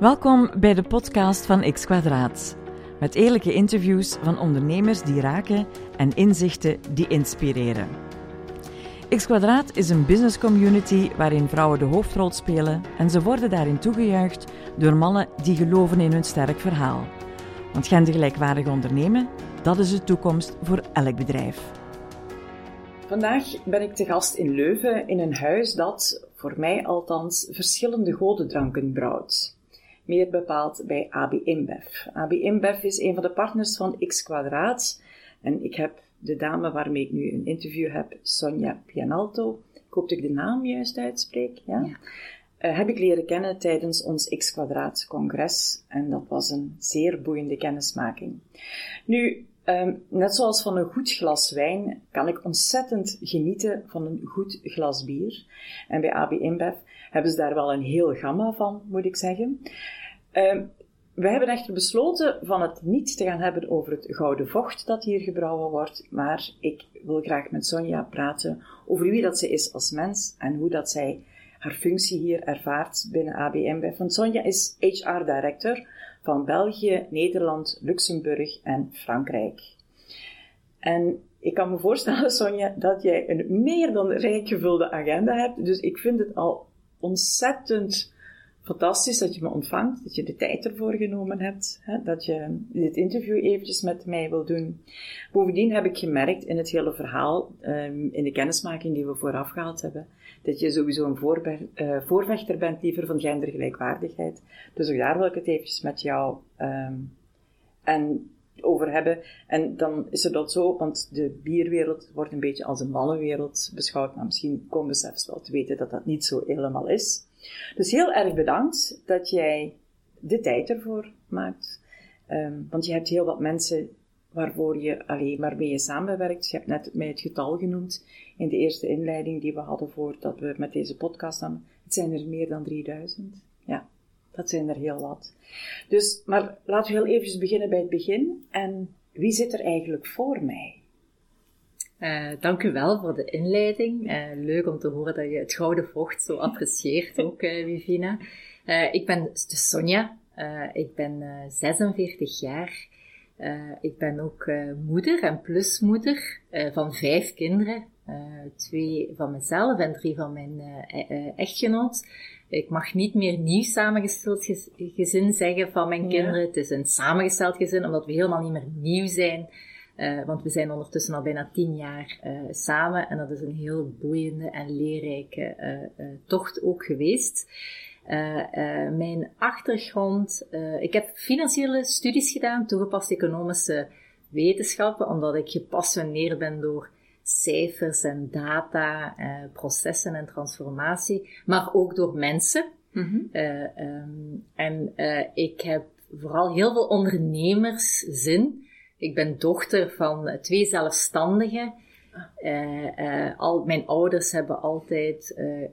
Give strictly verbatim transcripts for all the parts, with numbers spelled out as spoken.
Welkom bij de podcast van X-Quadraat, met eerlijke interviews van ondernemers die raken en inzichten die inspireren. X-Quadraat is een business community waarin vrouwen de hoofdrol spelen en ze worden daarin toegejuicht door mannen die geloven in hun sterk verhaal. Want gendergelijkwaardig ondernemen, dat is de toekomst voor elk bedrijf. Vandaag ben ik te gast in Leuven in een huis dat, voor mij althans, verschillende godendranken brouwt. Meer bepaald bij A B InBev. A B InBev is een van de partners van X-Quadraat. En ik heb de dame waarmee ik nu een interview heb, Sonja Pianalto. Ik hoop dat ik de naam juist uitspreek. Ja? Ja. Uh, heb ik leren kennen tijdens ons X-Quadraat Congres. En dat was een zeer boeiende kennismaking. Nu, um, net zoals van een goed glas wijn, kan ik ontzettend genieten van een goed glas bier. En bij A B InBev hebben ze daar wel een heel gamma van, moet ik zeggen. Uh, we hebben echter besloten van het niet te gaan hebben over het gouden vocht dat hier gebrouwen wordt, maar ik wil graag met Sonja praten over wie dat ze is als mens en hoe dat zij haar functie hier ervaart binnen A B InBev. Want Sonja is H R-director van België, Nederland, Luxemburg en Frankrijk. En ik kan me voorstellen, Sonja, dat jij een meer dan rijk gevulde agenda hebt, dus ik vind het al ontzettend fantastisch dat je me ontvangt, dat je de tijd ervoor genomen hebt, hè, dat je dit interview eventjes met mij wil doen. Bovendien heb ik gemerkt in het hele verhaal, um, in de kennismaking die we vooraf gehad hebben, dat je sowieso een voorbe- uh, voorvechter bent liever van gendergelijkwaardigheid. Dus ook daar wil ik het eventjes met jou um, en over hebben. En dan is het dat zo, want de bierwereld wordt een beetje als een mannenwereld beschouwd, maar misschien komen we zelfs wel te weten dat dat niet zo helemaal is. Dus heel erg bedankt dat jij de tijd ervoor maakt, um, want je hebt heel wat mensen waarvoor je, allee, waarmee je samenwerkt. Je hebt net mij het getal genoemd in de eerste inleiding die we hadden voordat we met deze podcast namen. Het zijn er meer dan drieduizend, ja. Dat zijn er heel wat. Dus, maar laten we heel even beginnen bij het begin. En wie zit er eigenlijk voor mij? Uh, dank u wel voor de inleiding. Uh, leuk om te horen dat je het gouden vocht zo apprecieert ook, uh, Wivina. Uh, ik ben dus Sonja. Uh, ik ben uh, zesenveertig jaar. Uh, ik ben ook uh, moeder en plusmoeder uh, van vijf kinderen. Uh, twee van mezelf en drie van mijn uh, uh, echtgenoot. Ik mag niet meer nieuw samengesteld gez- gezin zeggen van mijn kinderen. Ja. Het is een samengesteld gezin, omdat we helemaal niet meer nieuw zijn. Uh, want we zijn ondertussen al bijna tien jaar uh, samen. En dat is een heel boeiende en leerrijke uh, uh, tocht ook geweest. Uh, uh, mijn achtergrond... Uh, ik heb financiële studies gedaan, toegepaste economische wetenschappen. Omdat ik gepassioneerd ben door cijfers en data, eh, processen en transformatie, maar ook door mensen. Mm-hmm. Uh, um, en uh, ik heb vooral heel veel ondernemerszin. Ik ben dochter van twee zelfstandigen. Uh, uh, al, mijn ouders hebben altijd uh,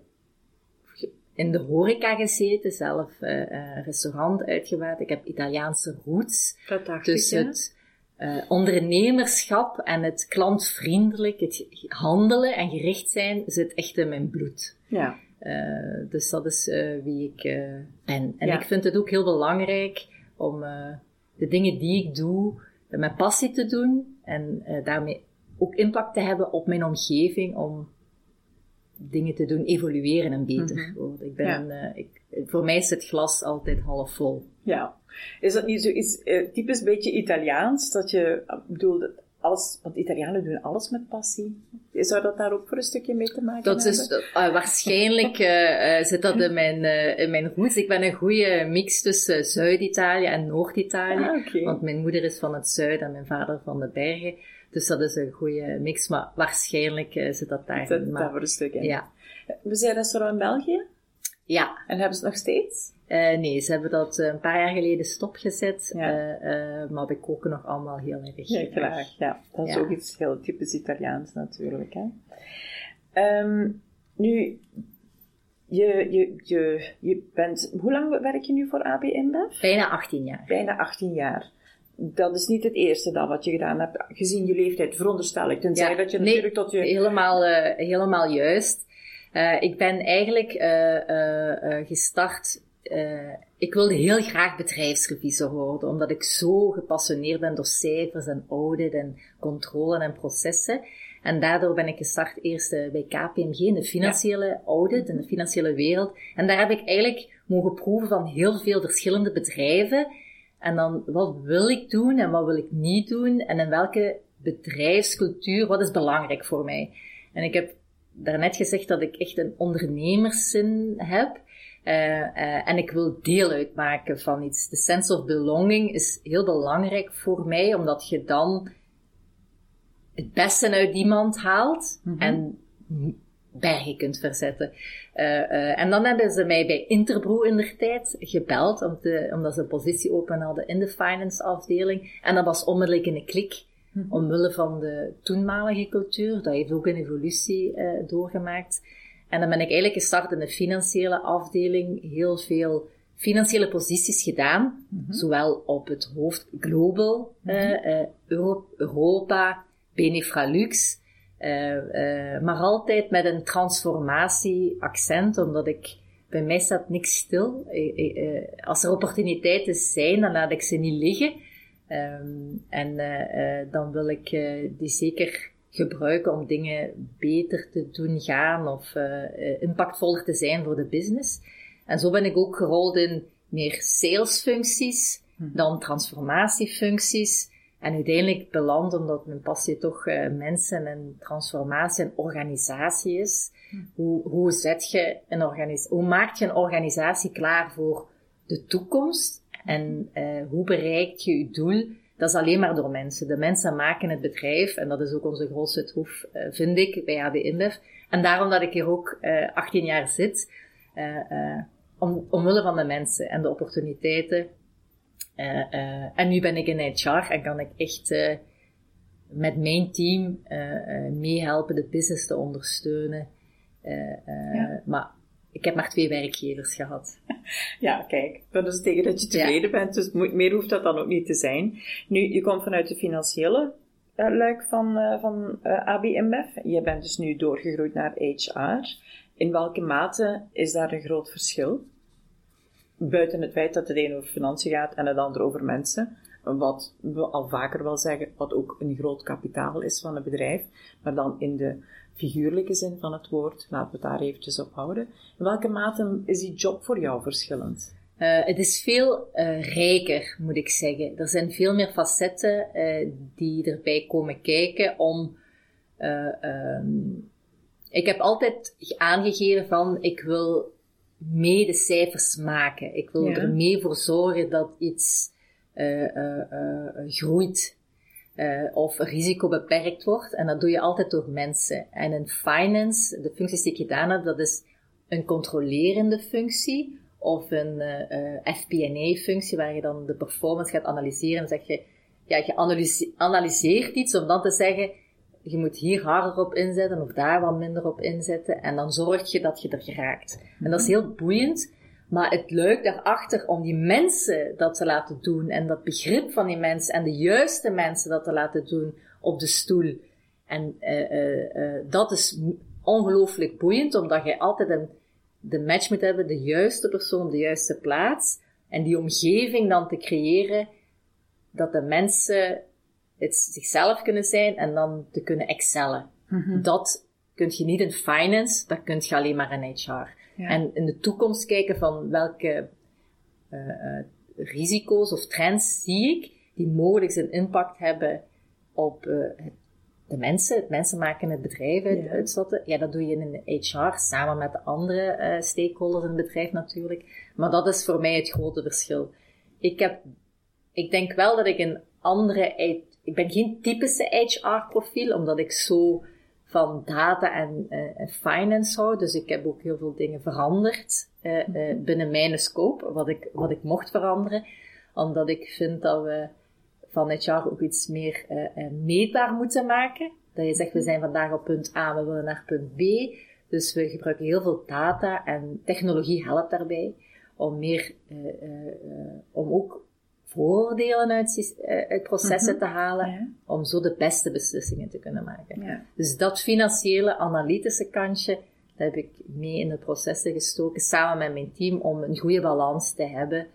in de horeca gezeten, zelf een uh, restaurant uitgewaard. Ik heb Italiaanse roots. Dat dacht dus ik, het, Uh, ondernemerschap en het klantvriendelijk, het handelen en gericht zijn, zit echt in mijn bloed. Ja. Uh, dus dat is uh, wie ik uh, ben. En ja. Ik vind het ook heel belangrijk om uh, de dingen die ik doe, uh, met passie te doen en uh, daarmee ook impact te hebben op mijn omgeving om dingen te doen, evolueren en beter mm-hmm. worden. Ik ben, ja. uh, ik, voor mij is het glas altijd half vol. Ja. Is dat niet zoiets uh, typisch beetje Italiaans? Dat je, ik bedoel, alles, want Italianen doen alles met passie. Zou dat daar ook voor een stukje mee te maken dat hebben? Is, uh, waarschijnlijk uh, zit dat in mijn, uh, in mijn roots. Ik ben een goede mix tussen Zuid-Italië en Noord-Italië. Ah, okay. Want mijn moeder is van het zuiden en mijn vader van de bergen. Dus dat is een goede mix, maar waarschijnlijk uh, zit dat daar. Dat, maar, daar voor een stuk in. Ja. We zijn restaurant in België? Ja. En hebben ze het nog steeds? Uh, nee, ze hebben dat uh, een paar jaar geleden stopgezet, ja. uh, uh, maar we koken nog allemaal heel erg. Ja, graag. Ja, dat is ja. ook iets heel typisch Italiaans natuurlijk. Hè? Um, nu, je, je, je, je bent, hoe lang werk je nu voor A B InBev? Bijna achttien jaar. Bijna achttien jaar. Dat is niet het eerste dan wat je gedaan hebt, gezien je leeftijd, veronderstel ik. Tenzij ja, dat je nee, natuurlijk tot je... helemaal, uh, helemaal juist. Uh, ik ben eigenlijk uh, uh, uh, gestart Uh, ik wilde heel graag bedrijfsrevisor worden, omdat ik zo gepassioneerd ben door cijfers en audit en controle en processen. En daardoor ben ik gestart eerst bij K P M G in de financiële ja. audit, in de financiële wereld. En daar heb ik eigenlijk mogen proeven van heel veel verschillende bedrijven. En dan, wat wil ik doen en wat wil ik niet doen? En in welke bedrijfscultuur, wat is belangrijk voor mij? En ik heb daarnet gezegd dat ik echt een ondernemerszin heb. Uh, uh, en ik wil deel uitmaken van iets. De sense of belonging is heel belangrijk voor mij, omdat je dan het beste uit iemand haalt mm-hmm. en bergen kunt verzetten. Uh, uh, en dan hebben ze mij bij Interbrew in der tijd gebeld, om te, omdat ze een positie open hadden in de finance afdeling. En dat was onmiddellijk in een klik, mm-hmm. omwille van de toenmalige cultuur. Dat heeft ook een evolutie uh, doorgemaakt. En dan ben ik eigenlijk gestart in de financiële afdeling, heel veel financiële posities gedaan. Mm-hmm. Zowel op het hoofd Global, mm-hmm. uh, Euro- Europa, Benefralux. Uh, uh, maar altijd met een transformatieaccent, omdat ik, bij mij staat niks stil. Uh, uh, uh, als er opportuniteiten zijn, dan laat ik ze niet liggen. Um, en uh, uh, dan wil ik uh, die zeker gebruiken om dingen beter te doen gaan of uh, impactvoller te zijn voor de business. En zo ben ik ook gerold in meer salesfuncties hmm. dan transformatiefuncties. En uiteindelijk beland, omdat mijn passie toch uh, mensen en transformatie en organisatie is. Hmm. Hoe, hoe, zet je een organis- hoe maak je een organisatie klaar voor de toekomst? En uh, hoe bereik je je doel? Dat is alleen maar door mensen. De mensen maken het bedrijf. En dat is ook onze grootste troef, uh, vind ik, bij A B InBev. En daarom dat ik hier ook uh, achttien jaar zit. Uh, uh, om, omwille van de mensen en de opportuniteiten. Uh, uh, en nu ben ik in H R en kan ik echt uh, met mijn team uh, uh, meehelpen de business te ondersteunen. Uh, uh, ja. Maar ik heb maar twee werkgevers gehad. Ja, kijk, dat is tegen dat je tevreden ja. bent, dus moet, meer hoeft dat dan ook niet te zijn. Nu, je komt vanuit de financiële uh, luik van, uh, van uh, A B InBev. Je bent dus nu doorgegroeid naar H R. In welke mate is daar een groot verschil? Buiten het feit dat het een over financiën gaat en het ander over mensen, wat we al vaker wel zeggen, wat ook een groot kapitaal is van het bedrijf, maar dan in de figuurlijke zin van het woord, laten we het daar eventjes op houden. In welke mate is die job voor jou verschillend? Uh, het is veel uh, rijker, moet ik zeggen. Er zijn veel meer facetten uh, die erbij komen kijken om... Uh, um, ik heb altijd aangegeven van, ik wil mee de cijfers maken. Ik wil ja. er mee voor zorgen dat iets uh, uh, uh, groeit. Uh, of risico beperkt wordt. En dat doe je altijd door mensen. En in finance, de functies die ik gedaan heb, dat is een controlerende functie. Of een uh, F P en A functie, waar je dan de performance gaat analyseren. En zeg je, ja, je analyse- analyseert iets om dan te zeggen, je moet hier harder op inzetten of daar wat minder op inzetten. En dan zorg je dat je er geraakt. En dat is heel boeiend. Maar het leuk daarachter om die mensen dat te laten doen en dat begrip van die mensen en de juiste mensen dat te laten doen op de stoel. En uh, uh, uh, dat is ongelooflijk boeiend, omdat je altijd een, de match moet hebben, de juiste persoon op de juiste plaats. En die omgeving dan te creëren dat de mensen het zichzelf kunnen zijn en dan te kunnen excellen. Mm-hmm. Dat kun je niet in finance, dat kun je alleen maar in H R. Ja. En in de toekomst kijken van welke uh, uh, risico's of trends zie ik die mogelijk zijn impact hebben op uh, het, de mensen. Het mensen maken het bedrijf uit, ja. uitzotten. Ja, dat doe je in een H R samen met de andere uh, stakeholders in het bedrijf natuurlijk. Maar dat is voor mij het grote verschil. Ik, heb, ik denk wel dat ik een andere... Ik ben geen typische H R-profiel, omdat ik zo... van data en uh, finance hou. Dus ik heb ook heel veel dingen veranderd uh, uh, binnen mijn scope, wat ik, wat ik mocht veranderen. Omdat ik vind dat we van H R ook iets meer uh, uh, meetbaar moeten maken. Dat je zegt, we zijn vandaag op punt A, we willen naar punt B. Dus we gebruiken heel veel data en technologie helpt daarbij. Om meer, uh, uh, uh, om ook vooroordelen uit, uit processen mm-hmm. te halen, ja. om zo de beste beslissingen te kunnen maken. Ja. Dus dat financiële, analytische kantje Dat heb ik mee in de processen gestoken, samen met mijn team, om een goede balans te hebben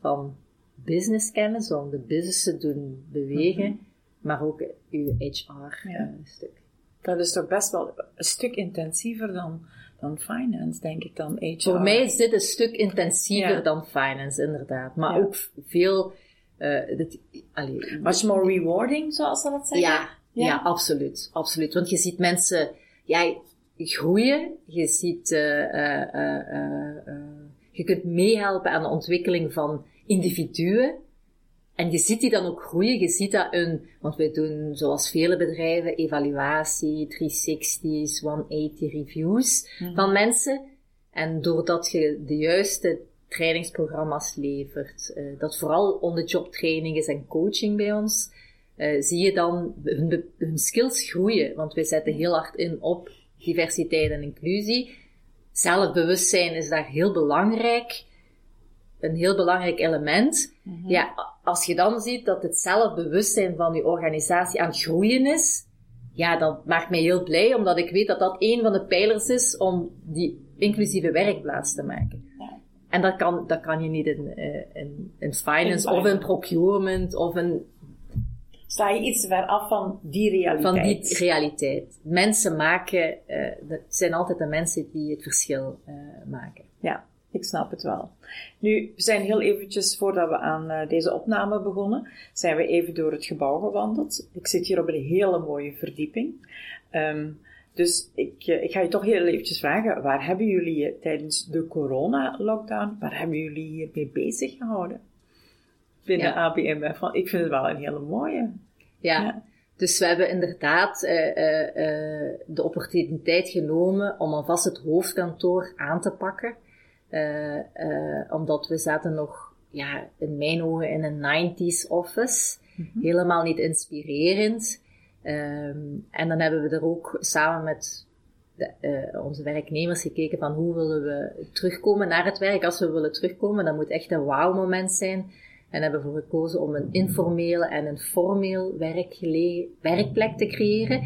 van businesskennis, om de business te doen bewegen, mm-hmm. maar ook uw H R-stuk. Ja. Dat is toch best wel een stuk intensiever dan, dan finance, denk ik, dan H R. Voor mij is dit een stuk intensiever ja. dan finance, inderdaad. Maar ja. ook veel... Uh, dit, allee, much more rewarding, zoals ze dat zeggen. Ja, ja. ja absoluut, absoluut. Want je ziet mensen... Ja, groeien, je ziet, uh, uh, uh, uh, je kunt meehelpen aan de ontwikkeling van individuen. En je ziet die dan ook groeien, je ziet dat een, want wij doen zoals vele bedrijven, evaluatie, driehonderdzestig's, honderdtachtig reviews mm-hmm. van mensen. En doordat je de juiste trainingsprogramma's levert, uh, dat vooral on-the-job training is en coaching bij ons, uh, zie je dan hun, hun skills groeien. Want wij zetten heel hard in op diversiteit en inclusie. Zelfbewustzijn is daar heel belangrijk. Een heel belangrijk element. Mm-hmm. Ja, als je dan ziet dat het zelfbewustzijn van je organisatie aan het groeien is, ja, dat maakt mij heel blij, omdat ik weet dat dat een van de pijlers is om die inclusieve werkplaats te maken. Ja. En dat kan, dat kan je niet in, in, in finance in of in procurement of in... Sta je iets ver af van die realiteit? Van die realiteit. Mensen maken, uh, dat zijn altijd de mensen die het verschil uh, maken. Ja, ik snap het wel. Nu, we zijn heel eventjes, voordat we aan uh, deze opname begonnen, zijn we even door het gebouw gewandeld. Ik zit hier op een hele mooie verdieping. Um, dus ik, uh, ik ga je toch heel eventjes vragen, waar hebben jullie je tijdens de corona-lockdown, waar hebben jullie hiermee bezig gehouden? Binnen ja. A B InBev, van ik vind het wel een hele mooie. Ja, ja. Dus we hebben inderdaad uh, uh, uh, de opportuniteit genomen om alvast het hoofdkantoor aan te pakken. Uh, uh, omdat we zaten nog, ja, in mijn ogen in een negentiger jaren office. Mm-hmm. Helemaal niet inspirerend. Um, en dan hebben we er ook samen met de, uh, onze werknemers gekeken van hoe willen we terugkomen naar het werk. Als we willen terugkomen, dan moet echt een wauw moment zijn. En hebben ervoor gekozen om een informele en een formeel werkgele- werkplek te creëren.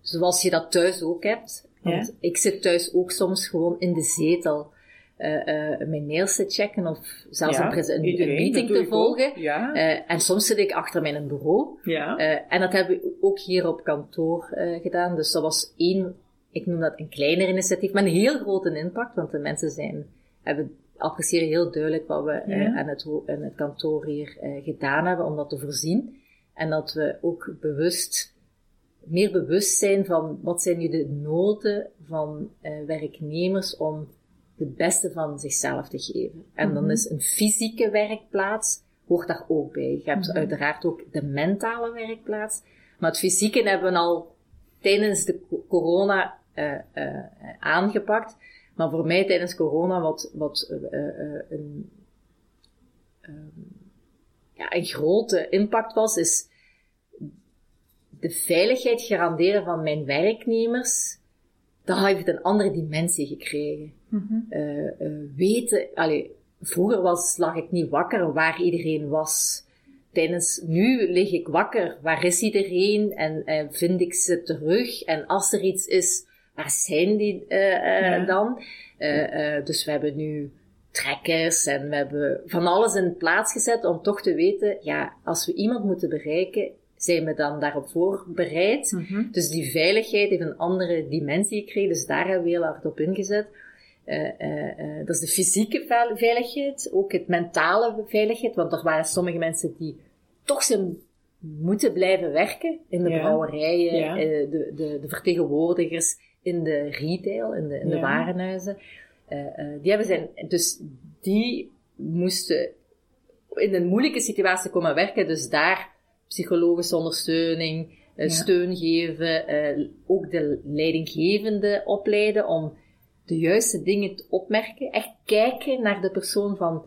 Zoals je dat thuis ook hebt. Want ja. ik zit thuis ook soms gewoon in de zetel. Uh, uh, mijn mails te checken of zelfs ja, een, pres- een, iedereen, een meeting te volgen. Ja. Uh, en soms zit ik achter mijn bureau. Ja. Uh, en dat hebben we ook hier op kantoor uh, gedaan. Dus dat was één, ik noem dat een kleiner initiatief. Maar een heel grote impact. Want de mensen zijn... hebben appreciëren heel duidelijk wat we ja. uh, aan, het, aan het kantoor hier uh, gedaan hebben om dat te voorzien. En dat we ook bewust, meer bewust zijn van wat zijn nu de noden van uh, werknemers om het beste van zichzelf te geven. En mm-hmm. dan is een fysieke werkplaats, hoort daar ook bij. Je hebt mm-hmm. uiteraard ook de mentale werkplaats. Maar het fysieke hebben we al tijdens de corona uh, uh, aangepakt. Maar voor mij tijdens corona wat, wat uh, uh, een, um, ja, een grote impact was, is de veiligheid garanderen van mijn werknemers. Dat heeft een andere dimensie gekregen. Mm-hmm. Uh, uh, weten, allee, vroeger was, lag ik niet wakker waar iedereen was. Tijdens nu lig ik wakker, waar is iedereen en uh, vind ik ze terug? En als er iets is... Waar zijn die uh, uh, ja. dan? Uh, uh, dus we hebben nu trekkers en we hebben van alles in plaats gezet om toch te weten, ja, als we iemand moeten bereiken, zijn we dan daarop voorbereid? Mm-hmm. Dus die veiligheid heeft een andere dimensie gekregen, dus daar hebben we heel hard op ingezet. Uh, uh, uh, dat is de fysieke veiligheid, ook het mentale veiligheid, want er waren sommige mensen die toch zijn... moeten blijven werken in de ja. brouwerijen, ja. De, de, de vertegenwoordigers in de retail, in de, in ja. de warenhuizen. Uh, uh, die hebben zijn, dus die moesten in een moeilijke situatie komen werken, dus daar psychologische ondersteuning, uh, ja. steun geven, uh, ook de leidinggevende opleiden om de juiste dingen te opmerken. Echt kijken naar de persoon van...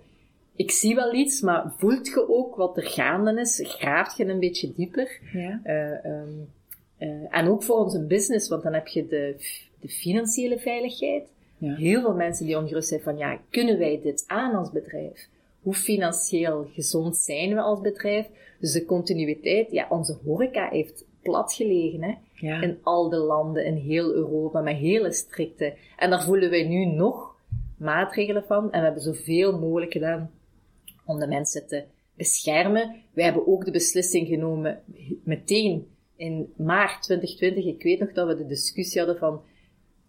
Ik zie wel iets, maar voelt je ook wat er gaande is? Graaft je een beetje dieper? Ja. Uh, um, uh, en ook voor onze business, want dan heb je de, de financiële veiligheid. Ja. Heel veel mensen die ongerust zijn van, ja, kunnen wij dit aan als bedrijf? Hoe financieel gezond zijn we als bedrijf? Dus de continuïteit, ja, onze horeca heeft plat gelegen, hè? Ja. In al de landen, in heel Europa, met hele strikte. En daar voelen wij nu nog maatregelen van. En we hebben zoveel mogelijk gedaan om de mensen te beschermen. Wij hebben ook de beslissing genomen, meteen in maart twintig twintig, ik weet nog dat we de discussie hadden van,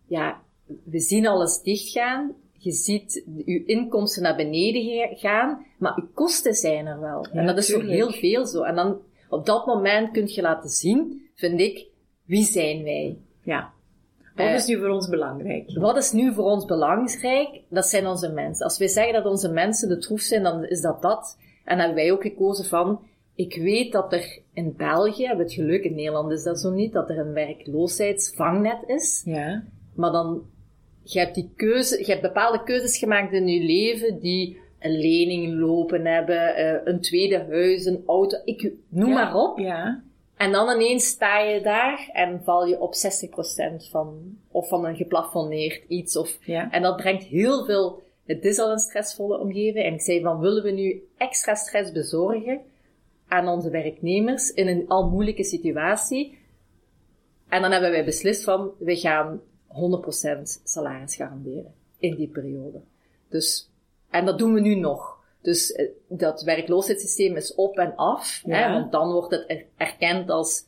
ja, we zien alles dichtgaan. Je ziet uw inkomsten naar beneden gaan, maar uw kosten zijn er wel. Ja, en dat is voor heel veel zo. En dan, op dat moment kun je laten zien, vind ik, wie zijn wij? Ja. Wat uh, is nu voor ons belangrijk? Wat is nu voor ons belangrijk? Dat zijn onze mensen. Als wij zeggen dat onze mensen de troef zijn, dan is dat dat. En hebben wij ook gekozen van, ik weet dat er in België, hebben we het geluk, in Nederland is dat zo niet, dat er een werkloosheidsvangnet is. Ja. Maar dan... Je hebt, die keuze, je hebt bepaalde keuzes gemaakt in je leven die een lening lopen hebben, een tweede huis, een auto, ik, noem ja, maar op. Ja. En dan ineens sta je daar en val je op zestig procent van, of van een geplafonneerd iets. Of, ja. En dat brengt heel veel, het is al een stressvolle omgeving. En ik zei van, willen we nu extra stress bezorgen aan onze werknemers in een al moeilijke situatie? En dan hebben wij beslist van, we gaan... honderd procent salaris garanderen in die periode. Dus, en dat doen we nu nog. Dus dat werkloosheidssysteem is op en af, ja. hè, want dan wordt het erkend als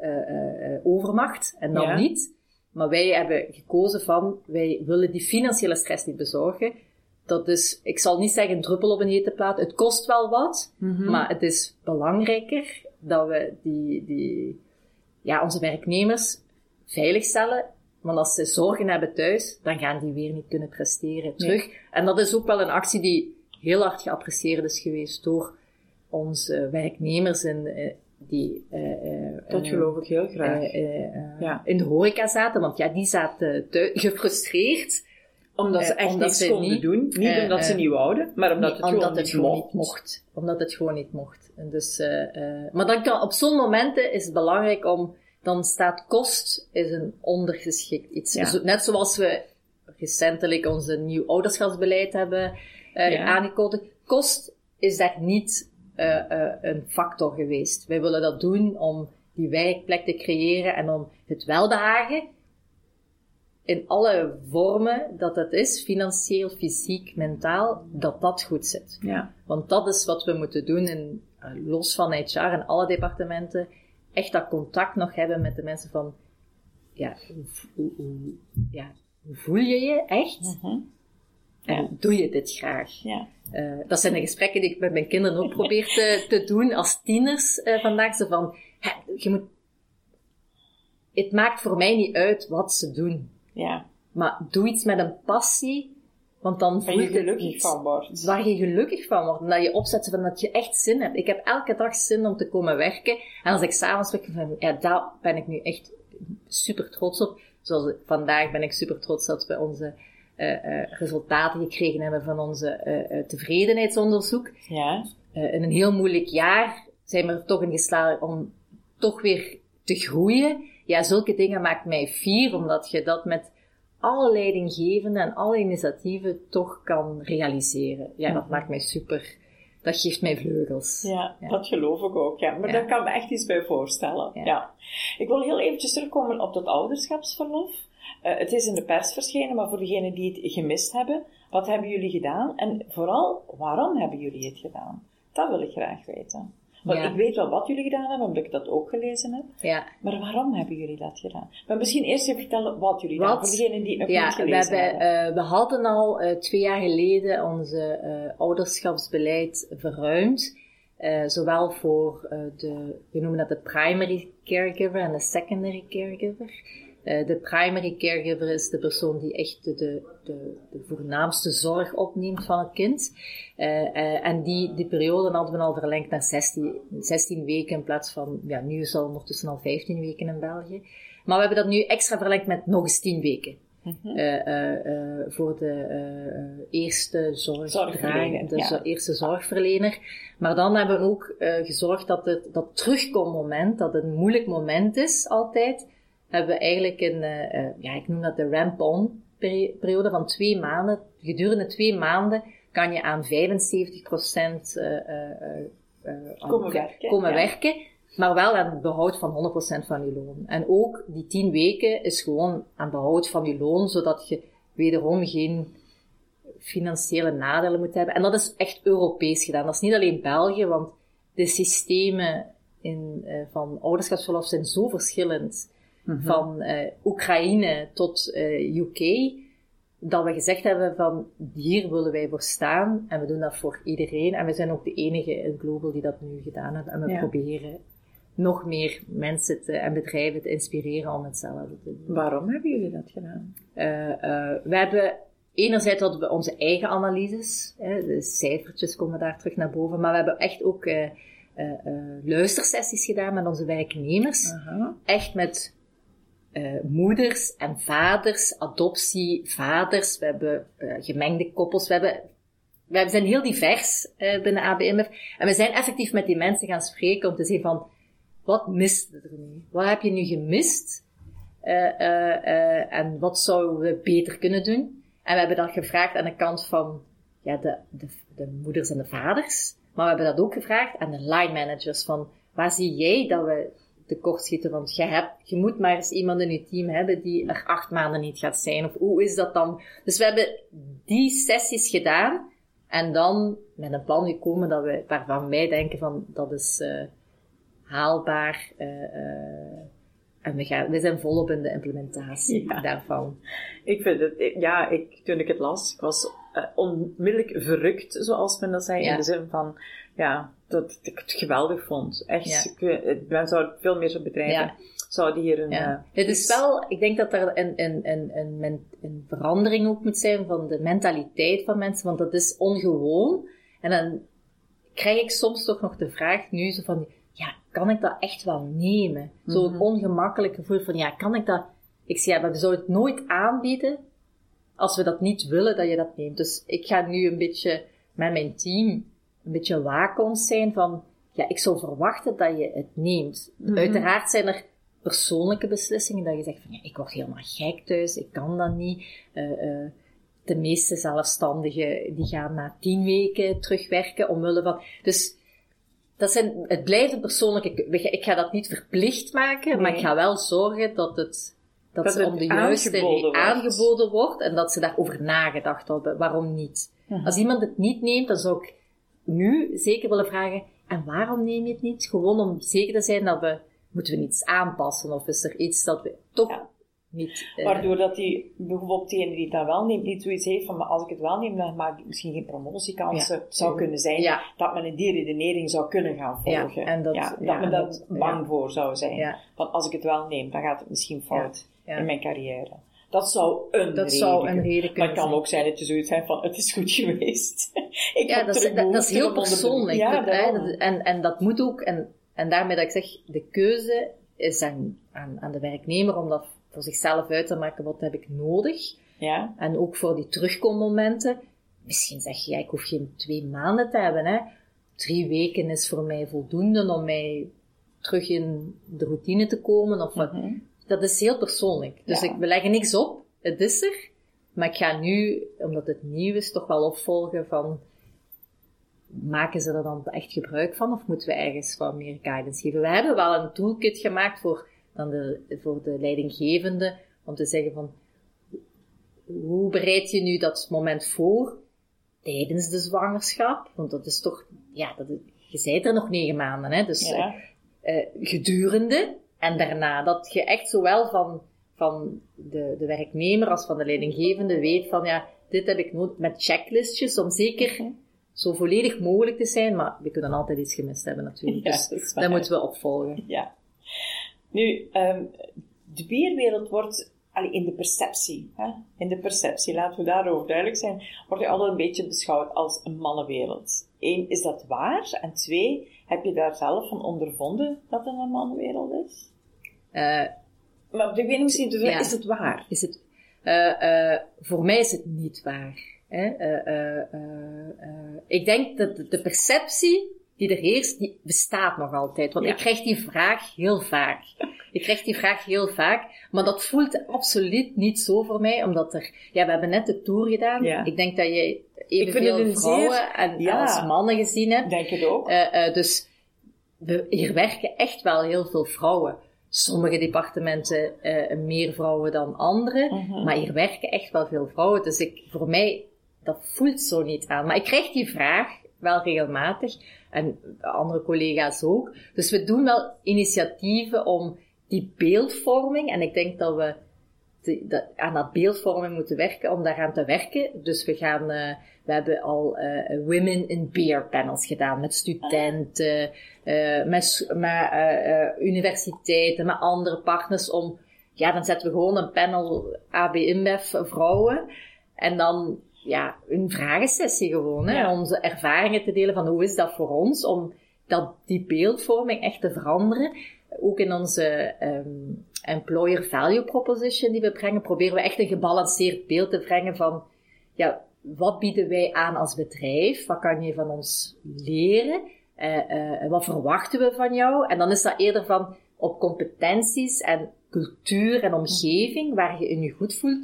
uh, uh, overmacht en dan ja. niet. Maar wij hebben gekozen van, wij willen die financiële stress niet bezorgen. Dat is, ik zal niet zeggen druppel op een hete plaat, het kost wel wat, mm-hmm. maar het is belangrijker dat we die, die, ja, onze werknemers veiligstellen. Want als ze zorgen hebben thuis, dan gaan die weer niet kunnen presteren terug. Nee. En dat is ook wel een actie die heel hard geapprecieerd is geweest door onze werknemers. En, die, uh, uh, dat geloof ik heel graag. Uh, uh, uh, ja. In de horeca zaten, want ja, die zaten thuis, gefrustreerd. Omdat ze echt uh, omdat niks ze konden niet, doen. Niet uh, omdat uh, ze niet wouden, maar omdat nee, het gewoon, omdat niet, het gewoon mocht. niet mocht. Omdat het gewoon niet mocht. En dus, uh, uh, maar dan kan, op zo'n momenten is het belangrijk om... Dan staat kost is een ondergeschikt iets. Ja. Zo, net zoals we recentelijk onze nieuw ouderschapsbeleid hebben uh, ja. aangekondigd. Kost is daar niet uh, uh, een factor geweest. Wij willen dat doen om die werkplek te creëren en om het welbehagen in alle vormen dat het is, financieel, fysiek, mentaal, dat dat goed zit. Ja. Want dat is wat we moeten doen, in, uh, los van H R en alle departementen. Echt dat contact nog hebben met de mensen van... Ja, hoe, hoe, ja, hoe voel je je echt? Uh-huh. Ja. Doe je dit graag? Ja. Uh, dat zijn de gesprekken die ik met mijn kinderen ook probeer te, te doen als tieners uh, vandaag. Ze van, hè, je moet... Het maakt voor mij niet uit wat ze doen. Ja. Maar doe iets met een passie, want dan voel je het gelukkig iets van wordt. Waar je gelukkig van wordt. En dat je opzet van dat je echt zin hebt. Ik heb elke dag zin om te komen werken. En als ik s'avonds werk, van, ja, daar ben ik nu echt super trots op. Zoals vandaag ben ik super trots dat we onze uh, uh, resultaten gekregen hebben van onze uh, uh, tevredenheidsonderzoek. Ja. Uh, in een heel moeilijk jaar zijn we er toch in geslaagd om toch weer te groeien. Ja, zulke dingen maken mij fier, omdat je dat met... alle leidinggevenden en alle initiatieven toch kan realiseren. Ja, dat maakt mij super... Dat geeft mij vleugels. Ja, ja. Dat geloof ik ook. Ja. Maar ja. daar kan me echt iets bij voorstellen. Ja. Ja. Ik wil heel eventjes terugkomen op dat ouderschapsverlof. Uh, het is in de pers verschenen, maar voor degenen die het gemist hebben, wat hebben jullie gedaan? En vooral, waarom hebben jullie het gedaan? Dat wil ik graag weten. Want ja. ik weet wel wat jullie gedaan hebben, omdat ik dat ook gelezen heb. Ja. Maar waarom hebben jullie dat gedaan? Maar misschien eerst even vertellen wat jullie gedaan hebben, voor degenen die het nog ja, niet gelezen we hebben. hebben. Uh, we hadden al uh, twee jaar geleden onze uh, ouderschapsbeleid verruimd. Uh, zowel voor uh, de, we noemen dat de primary caregiver en de secondary caregiver. Uh, de primary caregiver is de persoon die echt de, de, de, de voornaamste zorg opneemt van het kind. Uh, uh, en die, die periode hadden we al verlengd naar zestien, zestien weken in plaats van, ja, nu is het ondertussen al vijftien weken in België. Maar we hebben dat nu extra verlengd met nog eens tien weken. Uh-huh. Uh, uh, uh, voor de uh, eerste, zorg- zorgverlener, de ja. zo- eerste zorgverlener. Maar dan hebben we ook uh, gezorgd dat het, dat terugkommoment, dat het een moeilijk moment is altijd... hebben we eigenlijk een, uh, ja, ik noem dat de ramp-on periode van twee maanden. Gedurende twee maanden kan je aan vijfenzeventig procent uh, uh, uh, komen, werken, komen ja. werken. Maar wel aan het behoud van honderd procent van je loon. En ook die tien weken is gewoon aan behoud van je loon, zodat je wederom geen financiële nadelen moet hebben. En dat is echt Europees gedaan. Dat is niet alleen België, want de systemen in, uh, van ouderschapsverlof zijn zo verschillend. Mm-hmm. Van uh, Oekraïne tot uh, U K, dat we gezegd hebben van hier willen wij voor staan en we doen dat voor iedereen. En we zijn ook de enige in Global die dat nu gedaan hebben. En we ja. proberen nog meer mensen te, en bedrijven te inspireren om hetzelfde te doen. Waarom hebben jullie dat gedaan? Uh, uh, we hebben... Enerzijds hadden we onze eigen analyses, hè, de cijfertjes komen daar terug naar boven, maar we hebben echt ook uh, uh, uh, luistersessies gedaan met onze werknemers. Uh-huh. Echt met uh, moeders en vaders, adoptie, vaders, we hebben uh, gemengde koppels, we, hebben, we zijn heel divers uh, binnen A B InBev. En we zijn effectief met die mensen gaan spreken om te zien van, wat mist er nu? Wat heb je nu gemist? Uh, uh, uh, en wat zouden we beter kunnen doen? En we hebben dat gevraagd aan de kant van ja, de, de, de moeders en de vaders. Maar we hebben dat ook gevraagd aan de line managers. Van waar zie jij dat we tekortschieten? Want je, hebt, je moet maar eens iemand in je team hebben die er acht maanden niet gaat zijn. Of hoe is dat dan? Dus we hebben die sessies gedaan. En dan met een plan gekomen dat we, waarvan wij denken van dat is uh, haalbaar. Uh, uh, En we, gaan, we zijn volop in de implementatie ja. daarvan. Ik vind het, ik, ja, ik, toen ik het las, ik was uh, onmiddellijk verrukt, zoals men dat zei, ja. in de zin van, ja, dat ik het geweldig vond. Echt, ja. ik, men zou veel meer zo'n bedrijven, ja. zouden hier een... Ja. Uh, het is wel, ik denk dat er een, een, een, een, een verandering ook moet zijn van de mentaliteit van mensen, want dat is ongewoon. En dan krijg ik soms toch nog de vraag nu, zo van... Ja, kan ik dat echt wel nemen? Zo'n mm-hmm. ongemakkelijk gevoel van, ja, kan ik dat... Ik zeg, ja, maar we zouden het nooit aanbieden als we dat niet willen dat je dat neemt. Dus ik ga nu een beetje met mijn team een beetje wakend zijn van... Ja, ik zou verwachten dat je het neemt. Mm-hmm. Uiteraard zijn er persoonlijke beslissingen dat je zegt van... Ja, ik word helemaal gek thuis, ik kan dat niet. Uh, uh, de meeste zelfstandigen die gaan na tien weken terugwerken omwille van... Dus... Dat zijn, het blijft een persoonlijke... Ik ga dat niet verplicht maken, nee. maar ik ga wel zorgen dat het, dat, dat ze om de juiste aangeboden, aangeboden wordt en dat ze daarover nagedacht hebben. Waarom niet? Uh-huh. Als iemand het niet neemt, dan zou ik nu zeker willen vragen, en waarom neem je het niet? Gewoon om zeker te zijn dat we... Moeten we iets aanpassen? Of is er iets dat we toch... Ja. Niet, uh, waardoor dat die, bijvoorbeeld degene die dat wel neemt, niet zoiets heeft van, maar als ik het wel neem, dan maak ik misschien geen promotiekansen. Ja. Het zou kunnen zijn ja. dat men in die redenering zou kunnen gaan volgen. Ja, en dat, ja, dat ja, men daar bang ja. voor zou zijn. Ja. Van, als ik het wel neem, dan gaat het misschien fout ja. Ja. in mijn carrière. Dat zou een, dat zou een reden kunnen zijn. Maar het kan ook zijn dat je zoiets hebt van, het is goed geweest. ik ja, dat is, dat, dat is heel persoonlijk. Ja, dat, en, en dat moet ook, en, en daarmee dat ik zeg, de keuze is aan, aan, aan de werknemer om dat voor zichzelf uit te maken, wat heb ik nodig? Ja. En ook voor die terugkommomenten. Misschien zeg je, ja, ik hoef geen twee maanden te hebben. Hè? Drie weken is voor mij voldoende om mij terug in de routine te komen. Of wat. Mm-hmm. Dat is heel persoonlijk. Dus ja. ik, we leggen niks op. Het is er. Maar ik ga nu, omdat het nieuw is, toch wel opvolgen van... Maken ze er dan echt gebruik van? Of moeten we ergens wat meer guidance geven? We hebben wel een toolkit gemaakt voor... Dan de, voor de leidinggevende, om te zeggen van, hoe bereid je nu dat moment voor, tijdens de zwangerschap? Want dat is toch, ja, dat is, je bent er nog negen maanden, hè? Dus ja. uh, uh, gedurende en daarna. Dat je echt zowel van, van de, de werknemer als van de leidinggevende weet van, ja, dit heb ik nodig, met checklistjes, om zeker zo volledig mogelijk te zijn, maar we kunnen altijd iets gemist hebben natuurlijk. Ja, dus dat, dat moeten we opvolgen. Ja. Nu, um, de bierwereld wordt, allee, in de perceptie, hè? in de perceptie, laten we daarover duidelijk zijn, wordt je altijd een beetje beschouwd als een mannenwereld. Eén, is dat waar? En twee, heb je daar zelf van ondervonden dat het een mannenwereld is? Uh, maar ik weet misschien te veel, ja. is het waar? Is het, uh, uh, voor mij is het niet waar. Hè? Uh, uh, uh, uh, ik denk dat de perceptie... die er heerst, die bestaat nog altijd. Want ja. ik krijg die vraag heel vaak. Ik krijg die vraag heel vaak. Maar dat voelt absoluut niet zo voor mij. Omdat er... Ja, we hebben net de tour gedaan. Ja. Ik denk dat je evenveel vrouwen zeer, en ja. als mannen gezien hebt. Denk het ook. Uh, uh, dus we, hier werken echt wel heel veel vrouwen. Sommige departementen uh, meer vrouwen dan andere. Mm-hmm. Maar hier werken echt wel veel vrouwen. Dus ik, voor mij, dat voelt zo niet aan. Maar ik krijg die vraag wel regelmatig. En andere collega's ook. Dus we doen wel initiatieven om die beeldvorming. En ik denk dat we te, dat, aan dat beeldvorming moeten werken om daaraan te werken. Dus we gaan... Uh, We hebben al uh, Women in Beer panels gedaan met studenten, uh, met, met uh, universiteiten, met andere partners. Om, ja, dan zetten we gewoon een panel A B InBev vrouwen en dan ja, een vragensessie gewoon. Hè, ja. Om onze ervaringen te delen van hoe is dat voor ons, om dat, die beeldvorming echt te veranderen. Ook in onze um, employer value proposition die we brengen, proberen we echt een gebalanceerd beeld te brengen van... ja, wat bieden wij aan als bedrijf? Wat kan je van ons leren? Uh, uh, wat verwachten we van jou? En dan is dat eerder van op competenties en cultuur en omgeving waar je je nu goed voelt.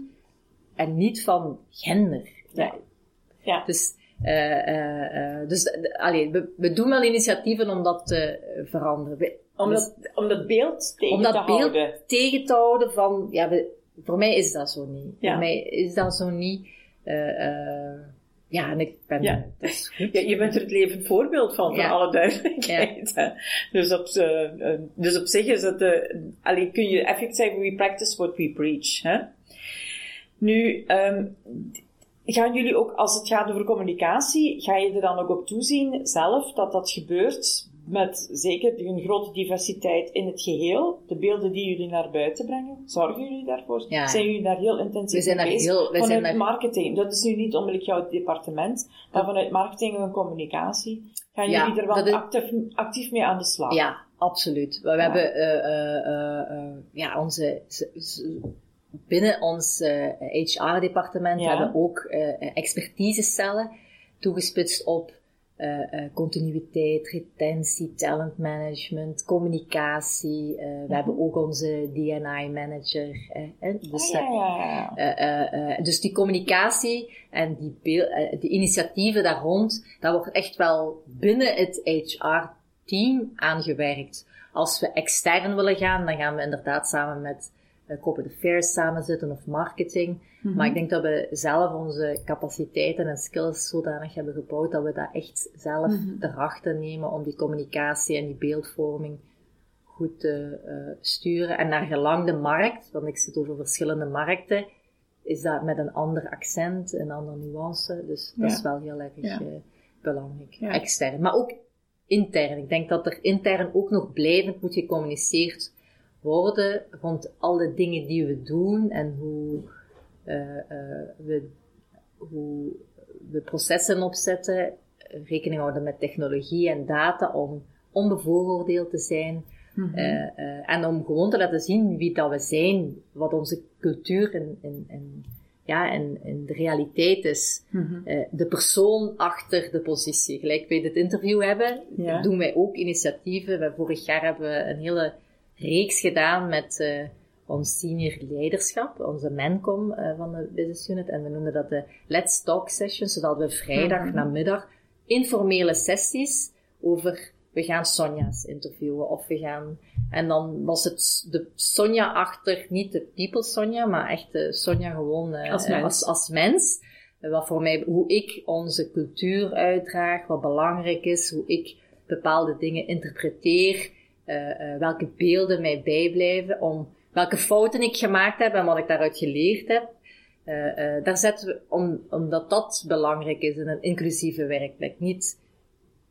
En niet van gender. Ja. Ja. Dus, uh, uh, uh, dus allee, we, we doen wel initiatieven om dat te veranderen. We, om, dat, dus, om dat beeld tegen om dat te houden. beeld tegen te houden van... Ja, we, voor mij is dat zo niet. Ja. Voor mij is dat zo niet... Uh, uh, ja, en ik ben... Ja. Dat is goed. Ja, je bent er het levend voorbeeld van, voor ja. alle duidelijkheid. Ja. Dus, op, uh, dus op zich is het... Uh, alleen kun je effect zeggen, we practice what we preach. Hè? Nu, um, gaan jullie ook, als het gaat over communicatie, ga je er dan ook op toezien zelf dat dat gebeurt met zeker een grote diversiteit in het geheel? De beelden die jullie naar buiten brengen, zorgen jullie daarvoor? Ja. Zijn jullie daar heel intensief mee bezig? Vanuit zijn daar... marketing, dat is nu niet onmiddellijk jouw departement, maar vanuit marketing en communicatie, gaan ja, jullie er wel is... actief, actief mee aan de slag? Ja, absoluut. We ja. hebben uh, uh, uh, ja, onze... binnen ons uh, H R-departement ja. hebben we ook uh, expertisecellen toegespitst op Uh, uh, continuïteit, retentie, talentmanagement, communicatie. Uh, mm-hmm. We hebben ook onze D en I manager. Uh, eh, dus, ah, ja, ja, ja. Uh, uh, uh, dus die communicatie en die, beel, uh, die initiatieven daar rond, dat wordt echt wel binnen het H R team aangewerkt. Als we extern willen gaan, dan gaan we inderdaad samen met uh, corporate affairs samenzitten of marketing. Mm-hmm. Maar ik denk dat we zelf onze capaciteiten en skills zodanig hebben gebouwd dat we dat echt zelf mm-hmm. ter achter nemen om die communicatie en die beeldvorming goed te uh, sturen. En naar gelang de markt, want ik zit over verschillende markten, is dat met een ander accent, een andere nuance. Dus dat ja. is wel heel erg ja. uh, belangrijk. Ja. Extern, maar ook intern. Ik denk dat er intern ook nog blijvend moet gecommuniceerd worden rond alle dingen die we doen en hoe... Uh, uh, we, hoe we processen opzetten, rekening houden met technologie en data om onbevooroordeeld te zijn mm-hmm. uh, uh, en om gewoon te laten zien wie dat we zijn, wat onze cultuur in, in, in, ja, in, in de realiteit is. Mm-hmm. Uh, de persoon achter de positie. Gelijk wij dit interview hebben, ja. doen wij ook initiatieven. We, vorig jaar hebben we een hele reeks gedaan met... Uh, ons senior leiderschap, onze Mencom uh, van de Business Unit. En we noemen dat de Let's Talk Sessions, zodat we vrijdag mm-hmm. namiddag informele sessies over... We gaan Sonja's interviewen of we gaan... En dan was het de Sonja achter, niet de people Sonja, maar echt de Sonja gewoon uh, als mens. Uh, als, als mens. Uh, wat voor mij, hoe ik onze cultuur uitdraag, wat belangrijk is, hoe ik bepaalde dingen interpreteer, uh, uh, welke beelden mij bijblijven om... Welke fouten ik gemaakt heb en wat ik daaruit geleerd heb. Uh, uh, daar zetten we, om, omdat dat belangrijk is in een inclusieve werkplek. Niet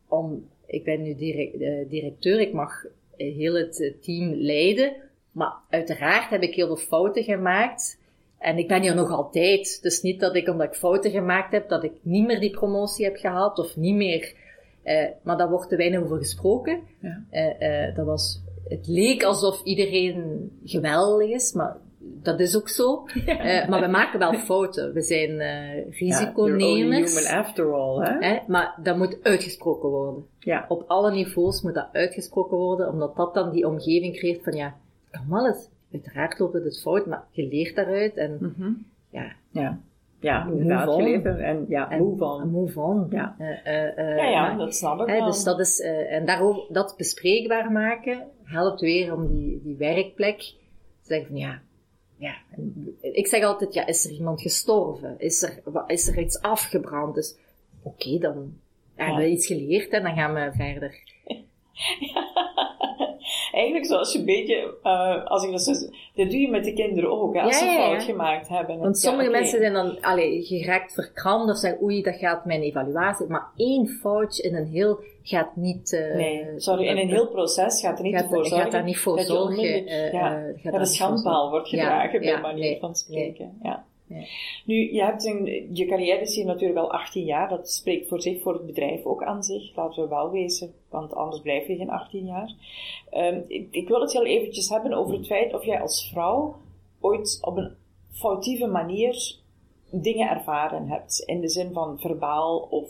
om, ik ben nu direct, uh, directeur, ik mag heel het team leiden. Maar uiteraard heb ik heel veel fouten gemaakt. En ik ben hier nog altijd. Dus niet dat ik, omdat ik fouten gemaakt heb, dat ik niet meer die promotie heb gehaald of niet meer. Uh, maar daar wordt te weinig over gesproken. Ja. Uh, uh, dat was... Het leek alsof iedereen geweldig is, maar dat is ook zo. Ja. Uh, maar we maken wel fouten. We zijn uh, risiconemers. Ja, human after all, hè? Uh, maar dat moet uitgesproken worden. Ja. Op alle niveaus moet dat uitgesproken worden, omdat dat dan die omgeving creëert van ja, kan wel eens. Uiteraard loopt het fout, maar je leert daaruit en mm-hmm. ja. ja. ja, inderdaad geleverd. En ja, move on. Move on. Ja, uh, uh, uh, ja, ja dat snap ik wel. Dus dat is, uh, en daarover, dat bespreekbaar maken helpt weer om die, die werkplek te zeggen van ja, ja. Ik zeg altijd, ja, is er iemand gestorven? Is er, is er iets afgebrand? Dus oké, okay, dan hebben we ja. iets geleerd en dan gaan we verder. Ja. Eigenlijk zoals je een beetje, uh, als ik dat zo, dat doe je met de kinderen ook, hè, als ja, ja, ze fout ja. gemaakt hebben. Want ja, sommige okay. mensen zijn dan allee, geraakt verkramd of zeggen, oei, dat gaat mijn evaluatie. Maar één foutje in een heel, gaat niet... Uh, nee, sorry, in een heel proces gaat er niet gaat, voor zorgen. Gaat daar niet voor dat zorgen. zorgen uh, ja, uh, gaat dat een schandpaal wordt gedragen, ja, bij ja, manier nee, van spreken. Nee. Ja. Ja. Nu, je hebt een, je carrière is hier natuurlijk al achttien jaar. Dat spreekt voor zich, voor het bedrijf ook aan zich. Laten we wel wezen, want anders blijf je geen achttien jaar. Um, ik, ik wil het heel eventjes hebben over het feit of jij als vrouw ooit op een foutieve manier dingen ervaren hebt. In de zin van verbaal of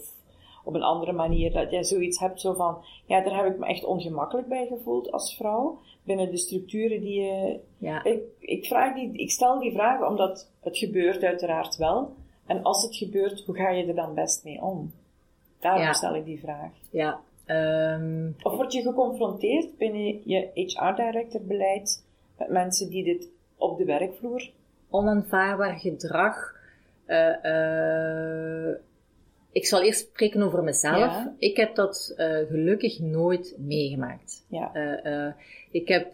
op een andere manier. Dat jij zoiets hebt zo van, ja, daar heb ik me echt ongemakkelijk bij gevoeld als vrouw. Binnen de structuren die je... Ja. Ik, ik, vraag die, ik stel die vragen omdat het gebeurt uiteraard wel. En als het gebeurt, hoe ga je er dan best mee om? Daarom ja. stel ik die vraag. Ja. Um, of word je geconfronteerd binnen je H R-director beleid met mensen die dit op de werkvloer... Onaanvaardbaar gedrag... Uh, uh, ik zal eerst spreken over mezelf. Ja. Ik heb dat uh, gelukkig nooit meegemaakt. Ja. Uh, uh, ik heb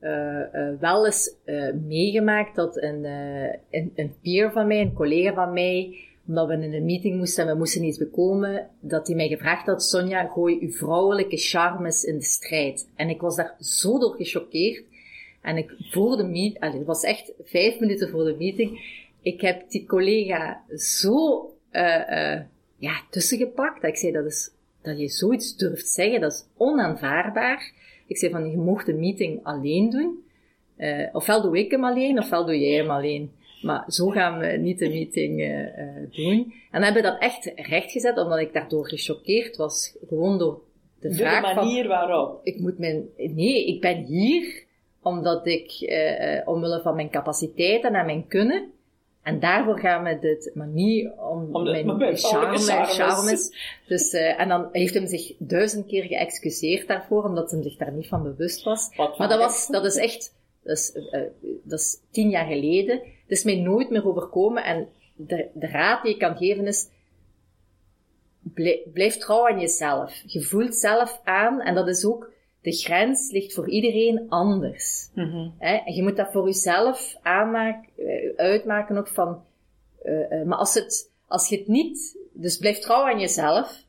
uh, uh, wel eens uh, meegemaakt dat een, uh, een, een peer van mij, een collega van mij, omdat we in een meeting moesten en we moesten iets bekomen, dat hij mij gevraagd had, Sonja, gooi uw vrouwelijke charmes in de strijd. En ik was daar zo door gechoqueerd. En ik voor de meeting, het was echt vijf minuten voor de meeting, ik heb die collega zo... Uh, uh, ja, tussengepakt. Ik zei, dat is, dat je zoiets durft zeggen, dat is onaanvaardbaar. Ik zei van, je mocht de meeting alleen doen. Uh, ofwel doe ik hem alleen, ofwel doe jij hem alleen. Maar zo gaan we niet de meeting uh, uh, doen. En dan hebben we dat echt rechtgezet, omdat ik daardoor gechoqueerd was. Gewoon door de door vraag de manier van, waarop? Ik moet mijn... Nee, ik ben hier, omdat ik, uh, omwille van mijn capaciteiten en mijn kunnen... En daarvoor gaan we dit, maar niet om, om de, mijn, mijn charme, charmes. charmes. Dus, uh, en dan heeft hem zich duizend keer geëxcuseerd daarvoor, omdat hij zich daar niet van bewust was. Wat maar dat was, dat is echt, dat is, uh, dat is tien jaar geleden. Het is mij nooit meer overkomen. En de, de raad die ik kan geven is, blijf, blijf trouw aan jezelf. Je voelt zelf aan, en dat is ook, de grens ligt voor iedereen anders. Mm-hmm. He, en je moet dat voor jezelf aanmaken, uitmaken ook van... Uh, uh, maar als, het, als je het niet... Dus blijf trouw aan jezelf.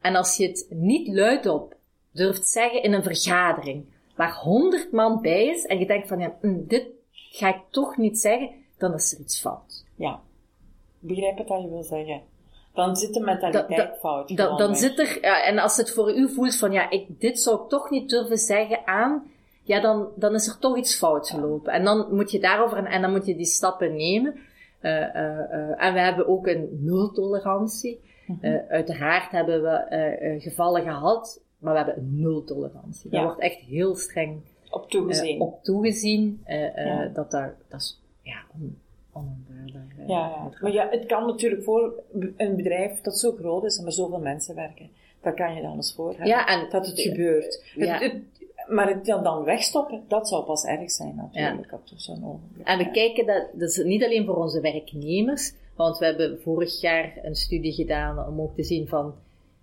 En als je het niet luidop durft zeggen in een vergadering... waar honderd man bij is... en je denkt van, ja, mm, dit ga ik toch niet zeggen... dan is er iets fout. Ja. Begrijp het wat je wil zeggen. Dan zit de mentaliteit da, da, fout. Da, dan weg. Zit er, ja, en als het voor u voelt van, ja, ik, dit zou ik toch niet durven zeggen aan, ja, dan, dan is er toch iets fout gelopen. Ja. En dan moet je daarover, en dan moet je die stappen nemen. Uh, uh, uh, en we hebben ook een nultolerantie. Mm-hmm. Uh, uiteraard hebben we uh, uh, gevallen gehad, maar we hebben een nultolerantie. Ja. Daar wordt echt heel streng op toegezien. Uh, op toegezien uh, uh, ja. Dat daar, dat is, ja, onaanvaardbaar. Ja, ja, maar ja, het kan natuurlijk voor een bedrijf dat zo groot is en er zoveel mensen werken, dat kan je dan eens voor hebben, ja, en dat het uh, gebeurt. Ja. Het, het, maar het dan wegstoppen, dat zou pas erg zijn natuurlijk, ja, op zo'n ogenblik. En we ja. kijken, dat, dat is niet alleen voor onze werknemers, want we hebben vorig jaar een studie gedaan om ook te zien van,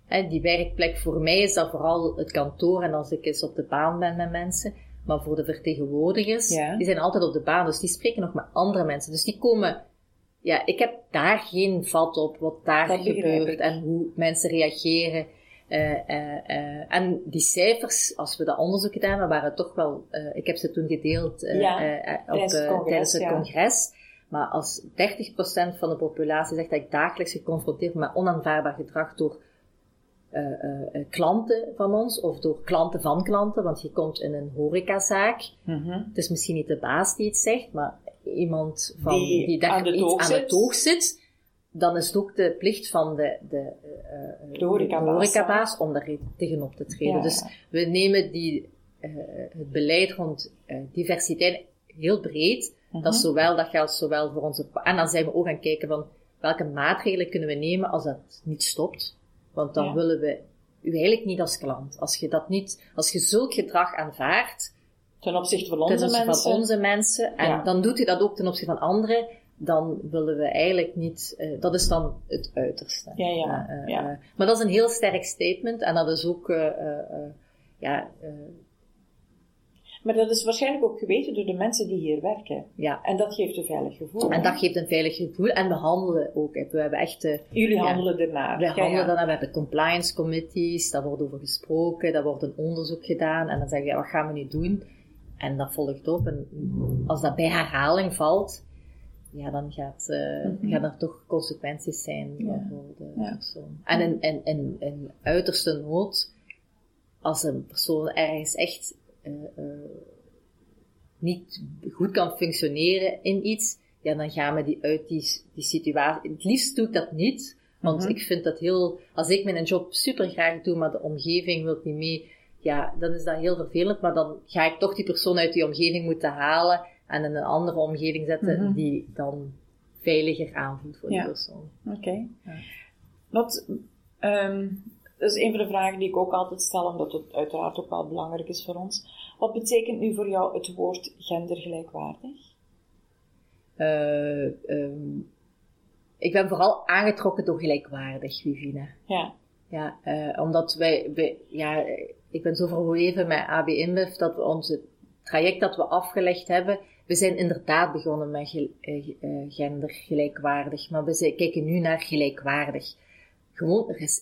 hè, die werkplek voor mij is dat vooral het kantoor en als ik eens op de baan ben met mensen... Maar voor de vertegenwoordigers, ja, die zijn altijd op de baan, dus die spreken nog met andere mensen. Dus die komen, ja, ik heb daar geen vat op wat daar dat gebeurt en hoe mensen reageren. Uh, uh, uh, en die cijfers, als we dat onderzoek gedaan hebben, waren toch wel, uh, ik heb ze toen gedeeld uh, ja, uh, op, tijdens het congres. Tijdens het congres ja. Maar als dertig procent van de populatie zegt dat ik dagelijks geconfronteerd ben met onaanvaardbaar gedrag door... Uh, uh, klanten van ons, of door klanten van klanten, want je komt in een horecazaak. Mm-hmm. Het is misschien niet de baas die het zegt, maar iemand van, die, die daar aan iets aan de toog zit, dan is het ook de plicht van de, de, uh, de horecabaas, horecabaas om daar tegenop te treden. Ja. Dus we nemen die, uh, het beleid rond uh, diversiteit heel breed, Mm-hmm. Dat, is zowel, dat geldt zowel voor onze... En dan zijn we ook gaan kijken van welke maatregelen kunnen we nemen als dat niet stopt. Want dan ja. willen we u eigenlijk niet als klant. Als je, dat niet, als je zulk gedrag aanvaardt... Ten opzichte van onze, ten opzichte mensen. Van onze mensen. En ja. dan doet u dat ook ten opzichte van anderen. Dan willen we eigenlijk niet... Uh, dat is dan het uiterste. Ja, ja. Uh, uh, ja. Uh, maar dat is een heel sterk statement. En dat is ook... Uh, uh, uh, ja... Uh, Maar dat is waarschijnlijk ook geweten door de mensen die hier werken. Ja. En dat geeft een veilig gevoel. En dat geeft een veilig gevoel. En we handelen ook. We hebben echt... Jullie ja, handelen ernaar. We ja, handelen ja. daarnaar. We hebben compliance committees. Daar wordt over gesproken. Daar wordt een onderzoek gedaan. En dan zeggen we, ja, wat gaan we nu doen? En dat volgt op. En als dat bij herhaling valt... Ja, dan gaat, uh, mm-hmm. gaan er toch consequenties zijn ja. voor de ja. persoon. En in, in, in, in uiterste nood... Als een persoon ergens echt... Uh, uh, niet goed kan functioneren in iets, ja, dan gaan we die uit die, die situatie. Het liefst doe ik dat niet, want mm-hmm. ik vind dat heel... Als ik mijn job super graag doe, maar de omgeving wil niet mee, ja, dan is dat heel vervelend, maar dan ga ik toch die persoon uit die omgeving moeten halen en in een andere omgeving zetten mm-hmm. die dan veiliger aanvoelt voor ja. die persoon. Oké. Okay. Ja. Wat... Um... Dat is een van de vragen die ik ook altijd stel, omdat het uiteraard ook wel belangrijk is voor ons. Wat betekent nu voor jou het woord gendergelijkwaardig? Uh, um, ik ben vooral aangetrokken door gelijkwaardig, Wivina. Ja. Ja, uh, omdat wij, wij, ja, ik ben zo verweven met A B InBev dat we ons traject dat we afgelegd hebben, we zijn inderdaad begonnen met ge, uh, gendergelijkwaardig, maar we kijken nu naar gelijkwaardig. Gewoon, er is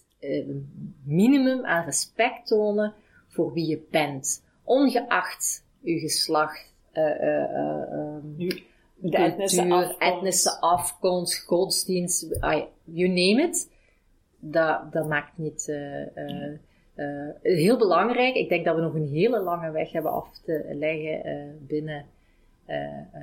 minimum aan respect tonen voor wie je bent. Ongeacht je geslacht, uh, uh, uh, de cultuur, etnische afkomst, etnische afkomst godsdienst, uh, you name it. Dat, dat maakt niet... Uh, uh, uh, heel belangrijk. Ik denk dat we nog een hele lange weg hebben af te leggen uh, binnen... Uh, uh,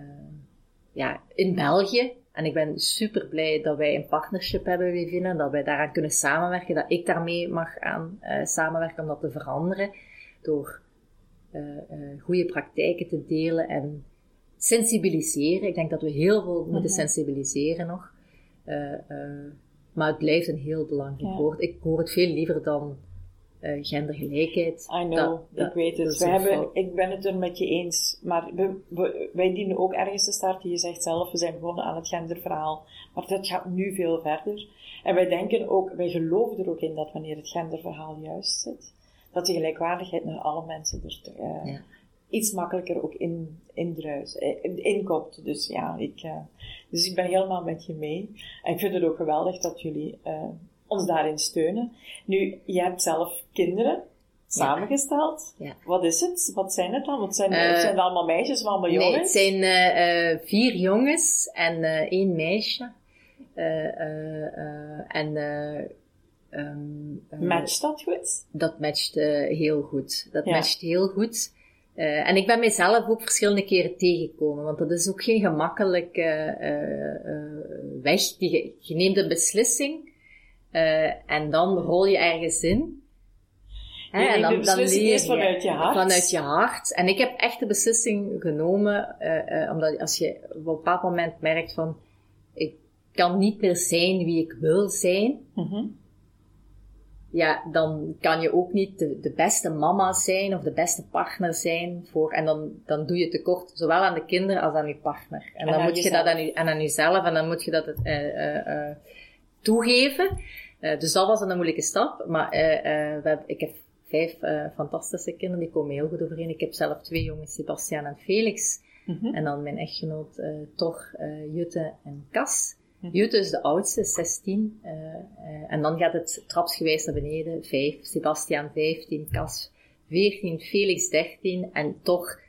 ja, in België. En ik ben super blij dat wij een partnership hebben, Wivina, dat wij daaraan kunnen samenwerken, dat ik daarmee mag aan uh, samenwerken om dat te veranderen, door uh, uh, goede praktijken te delen en sensibiliseren. Ik denk dat we heel veel moeten mm-hmm. sensibiliseren nog. Uh, uh, maar het blijft een heel belangrijk ja. woord. Ik hoor het veel liever dan uh, gendergelijkheid. I know, dat, dat, ik weet het. We hebben, val... Ik ben het er met je eens, maar we, we, wij dienen ook ergens te starten. Je zegt zelf, we zijn begonnen aan het genderverhaal, maar dat gaat nu veel verder. En wij denken ook, wij geloven er ook in dat wanneer het genderverhaal juist zit, dat de gelijkwaardigheid naar alle mensen er te, uh, ja. iets makkelijker ook in, in druis, in, inkomt. Dus ja, ik, uh, dus ik ben helemaal met je mee. En ik vind het ook geweldig dat jullie... Uh, ons daarin steunen. Nu, je hebt zelf kinderen samengesteld. Ja. Ja. Wat is het? Wat zijn het dan? Wat zijn, uh, het zijn het allemaal meisjes of allemaal jongens? Nee, het zijn uh, uh, vier jongens en uh, één meisje. Uh, uh, uh, en uh, um, uh, matcht dat goed? Dat matcht uh, heel goed. Dat ja. matcht heel goed. Uh, en ik ben mijzelf ook verschillende keren tegengekomen, want dat is ook geen gemakkelijke uh, uh, weg. Je, je neemt een beslissing. Uh, en dan rol je ergens in. Hè? Je en dan, de beslissing dan leer je vanuit je hart. Vanuit je hart. En ik heb echt de beslissing genomen, uh, uh, omdat als je op een bepaald moment merkt van, ik kan niet meer zijn wie ik wil zijn, mm-hmm. ja, dan kan je ook niet de, de beste mama zijn of de beste partner zijn voor, en dan, dan doe je tekort, zowel aan de kinderen als aan je partner. En, en dan moet je dat aan, je, en aan jezelf, en dan moet je dat uh, uh, uh, toegeven. Uh, dus dat was een moeilijke stap. Maar uh, uh, we hebben, ik heb vijf uh, fantastische kinderen. Die komen heel goed overeen. Ik heb zelf twee jongens, Sebastian en Felix. Mm-hmm. En dan mijn echtgenoot uh, Tor, uh, Jutte en Kas. Mm-hmm. Joot is de oudste, zestien. Uh, uh, en dan gaat het trapsgewijs naar beneden. vijf, Sebastian vijftien, Kas veertien, Felix dertien. En Tor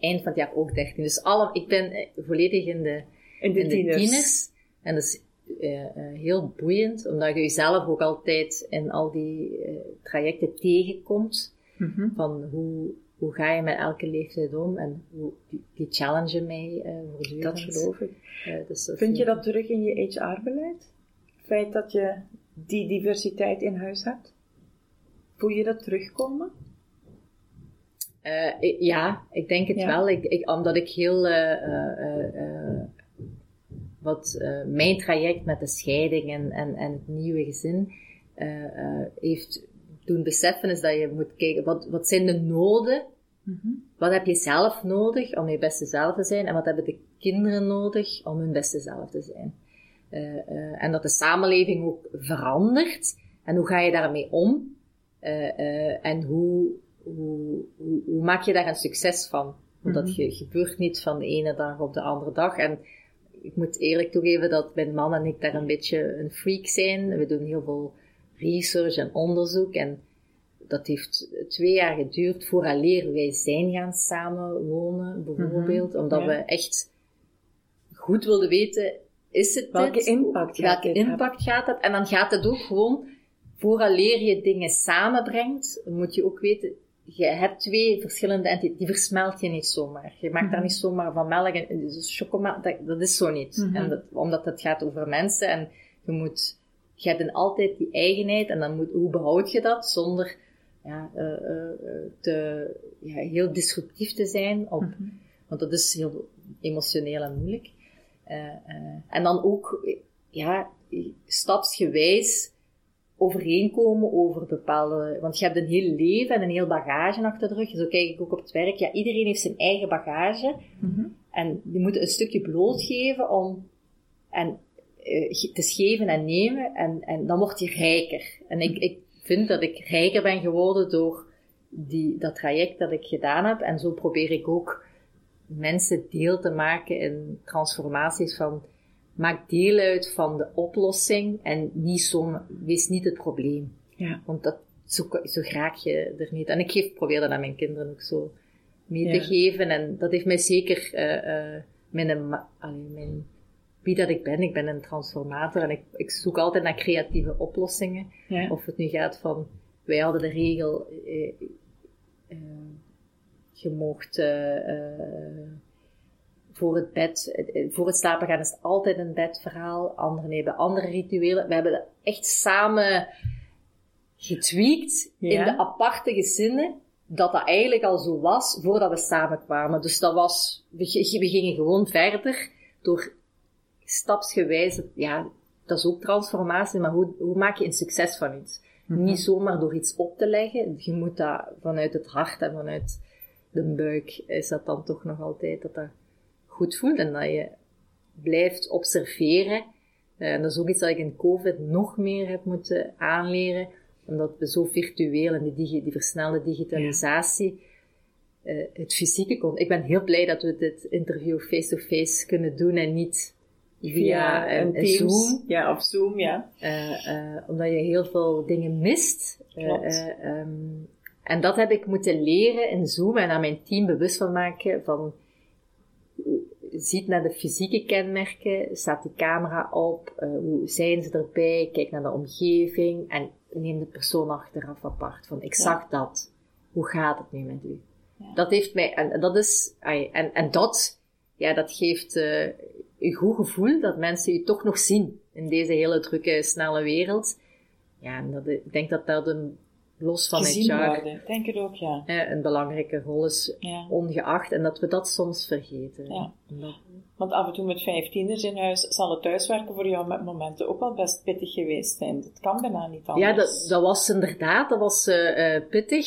eind van het jaar ook dertien. Dus alle, ik ben uh, volledig in de, in de, in de tieners. tieners. En dus Uh, uh, heel boeiend, omdat je jezelf ook altijd in al die uh, trajecten tegenkomt, mm-hmm. van hoe, hoe ga je met elke leeftijd om en hoe, die, die challengen mij uh, voortdurend. Dat geloof ik. Uh, dus Vind je dat terug in je H R-beleid? Het feit dat je die diversiteit in huis hebt? Voel je dat terugkomen? Uh, ja, ik denk het ja. wel. Ik, ik, omdat ik heel... Uh, uh, uh, wat uh, mijn traject met de scheiding en, en, en het nieuwe gezin uh, uh, heeft doen beseffen, is dat je moet kijken, wat, wat zijn de noden? Mm-hmm. Wat heb je zelf nodig om je beste zelf te zijn? En wat hebben de kinderen nodig om hun beste zelf te zijn? Uh, uh, en dat de samenleving ook verandert. En hoe ga je daarmee om? Uh, uh, en hoe, hoe, hoe, hoe maak je daar een succes van? Want mm-hmm. dat gebeurt niet van de ene dag op de andere dag. En ik moet eerlijk toegeven dat mijn man en ik daar een beetje een freak zijn. We doen heel veel research en onderzoek. En dat heeft twee jaar geduurd vooraleer wij zijn gaan samenwonen, bijvoorbeeld. Mm-hmm. Omdat ja. we echt goed wilden weten, is het Welke dit? Impact gaat Welke dit impact hebben? gaat het? En dan gaat het ook gewoon, vooraleer je dingen samenbrengt, moet je ook weten, je hebt twee verschillende entiteiten, die versmelt je niet zomaar. Je maakt mm-hmm. daar niet zomaar van melk en chocola, dat, dat is zo niet. Mm-hmm. En dat, omdat het gaat over mensen en je moet, je hebt dan altijd die eigenheid en dan moet, hoe behoud je dat zonder ja, uh, uh, te, ja, heel disruptief te zijn op, mm-hmm. want dat is heel emotioneel en moeilijk. Uh, uh, en dan ook, ja, stapsgewijs overeenkomen over bepaalde... Want je hebt een heel leven en een heel bagage achter de rug. Zo kijk ik ook op het werk. Ja, iedereen heeft zijn eigen bagage. Mm-hmm. En je moet een stukje blootgeven om... En uh, het is geven en nemen. En, en dan word je rijker. En ik, ik vind dat ik rijker ben geworden door die, dat traject dat ik gedaan heb. En zo probeer ik ook mensen deel te maken in transformaties van... Maak deel uit van de oplossing en niet zo, wees niet het probleem. Ja. Want dat, zo, zo raak je er niet. En ik geef, probeer dat aan mijn kinderen ook zo mee ja. te geven. En dat heeft mij zeker uh, uh, mijn, allee, mijn, wie dat ik ben. Ik ben een transformator en ik, ik zoek altijd naar creatieve oplossingen. Ja. Of het nu gaat van, wij hadden de regel, uh, uh, je mocht... Uh, uh, Voor het bed, voor het slapen gaan is het altijd een bedverhaal. Anderen hebben andere rituelen. We hebben dat echt samen getweakt ja. in de aparte gezinnen. Dat dat eigenlijk al zo was voordat we samen kwamen. Dus dat was, we, we gingen gewoon verder door stapsgewijs. Ja, dat is ook transformatie, maar hoe, hoe maak je een succes van iets? Mm-hmm. Niet zomaar door iets op te leggen. Je moet dat vanuit het hart en vanuit de buik is dat dan toch nog altijd dat dat... goed voelt en dat je blijft observeren. En dat is ook iets dat ik in COVID nog meer heb moeten aanleren, omdat we zo virtueel en die, digi- die versnelde digitalisatie ja. uh, het fysieke kon. Ik ben heel blij dat we dit interview face-to-face kunnen doen en niet via, via een, een Zoom. Ja, op Zoom, ja. Uh, uh, omdat je heel veel dingen mist. Klopt. Uh, um, en dat heb ik moeten leren in Zoom en aan mijn team bewust van maken van ziet naar de fysieke kenmerken, staat die camera op, uh, hoe zijn ze erbij, kijk naar de omgeving en neem de persoon achteraf apart van ik zag ja. dat, hoe gaat het nu met u? Ja. Dat heeft mij, en dat is, ai, en, en dat, ja dat geeft uh, een goed gevoel dat mensen u toch nog zien in deze hele drukke, snelle wereld. Ja, en dat, ik denk dat dat een los van gezien H R worden, denk het ook, ja. Een belangrijke rol is ja. ongeacht en dat we dat soms vergeten. Ja. Ja. Want af en toe met vijftieners in huis zal het thuiswerken voor jou met momenten ook wel best pittig geweest zijn. Dat kan bijna niet anders. Ja, dat, dat was inderdaad, dat was uh, pittig.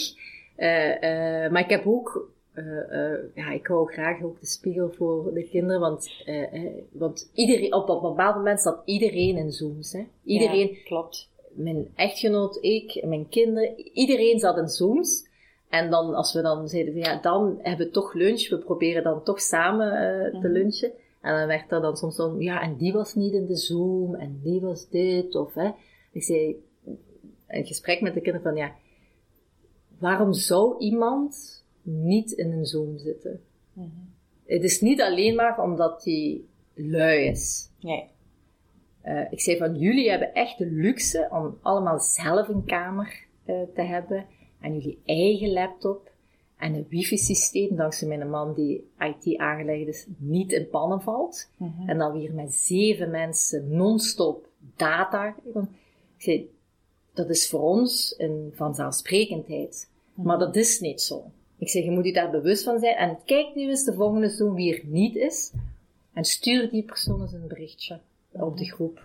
Uh, uh, maar ik heb ook, uh, uh, ja, ik hou graag ook de spiegel voor de kinderen, want, uh, uh, want iedereen, op een bepaald moment zat iedereen in Zooms. Hè? Iedereen. Ja, klopt. Mijn echtgenoot, ik, mijn kinderen, iedereen zat in Zooms. En dan, als we dan zeiden, ja, dan hebben we toch lunch. We proberen dan toch samen uh, ja. te lunchen. En dan werd er dan soms dan, ja, en die was niet in de Zoom, en die was dit, of hè. Ik zei, een gesprek met de kinderen van, ja, waarom zou iemand niet in een Zoom zitten? Ja. Het is niet alleen maar omdat hij lui is. Nee. Uh, ik zei van, jullie hebben echt de luxe om allemaal zelf een kamer uh, te hebben. En jullie eigen laptop. En een wifi-systeem, dankzij mijn man die I T aangelegd is, niet in pannen valt. Mm-hmm. En dan weer met zeven mensen non-stop data. Ik zei, dat is voor ons een vanzelfsprekendheid. Mm-hmm. Maar dat is niet zo. Ik zeg, je moet je daar bewust van zijn. En kijk nu eens de volgende zoen wie er niet is. En stuur die persoon eens een berichtje op de groep.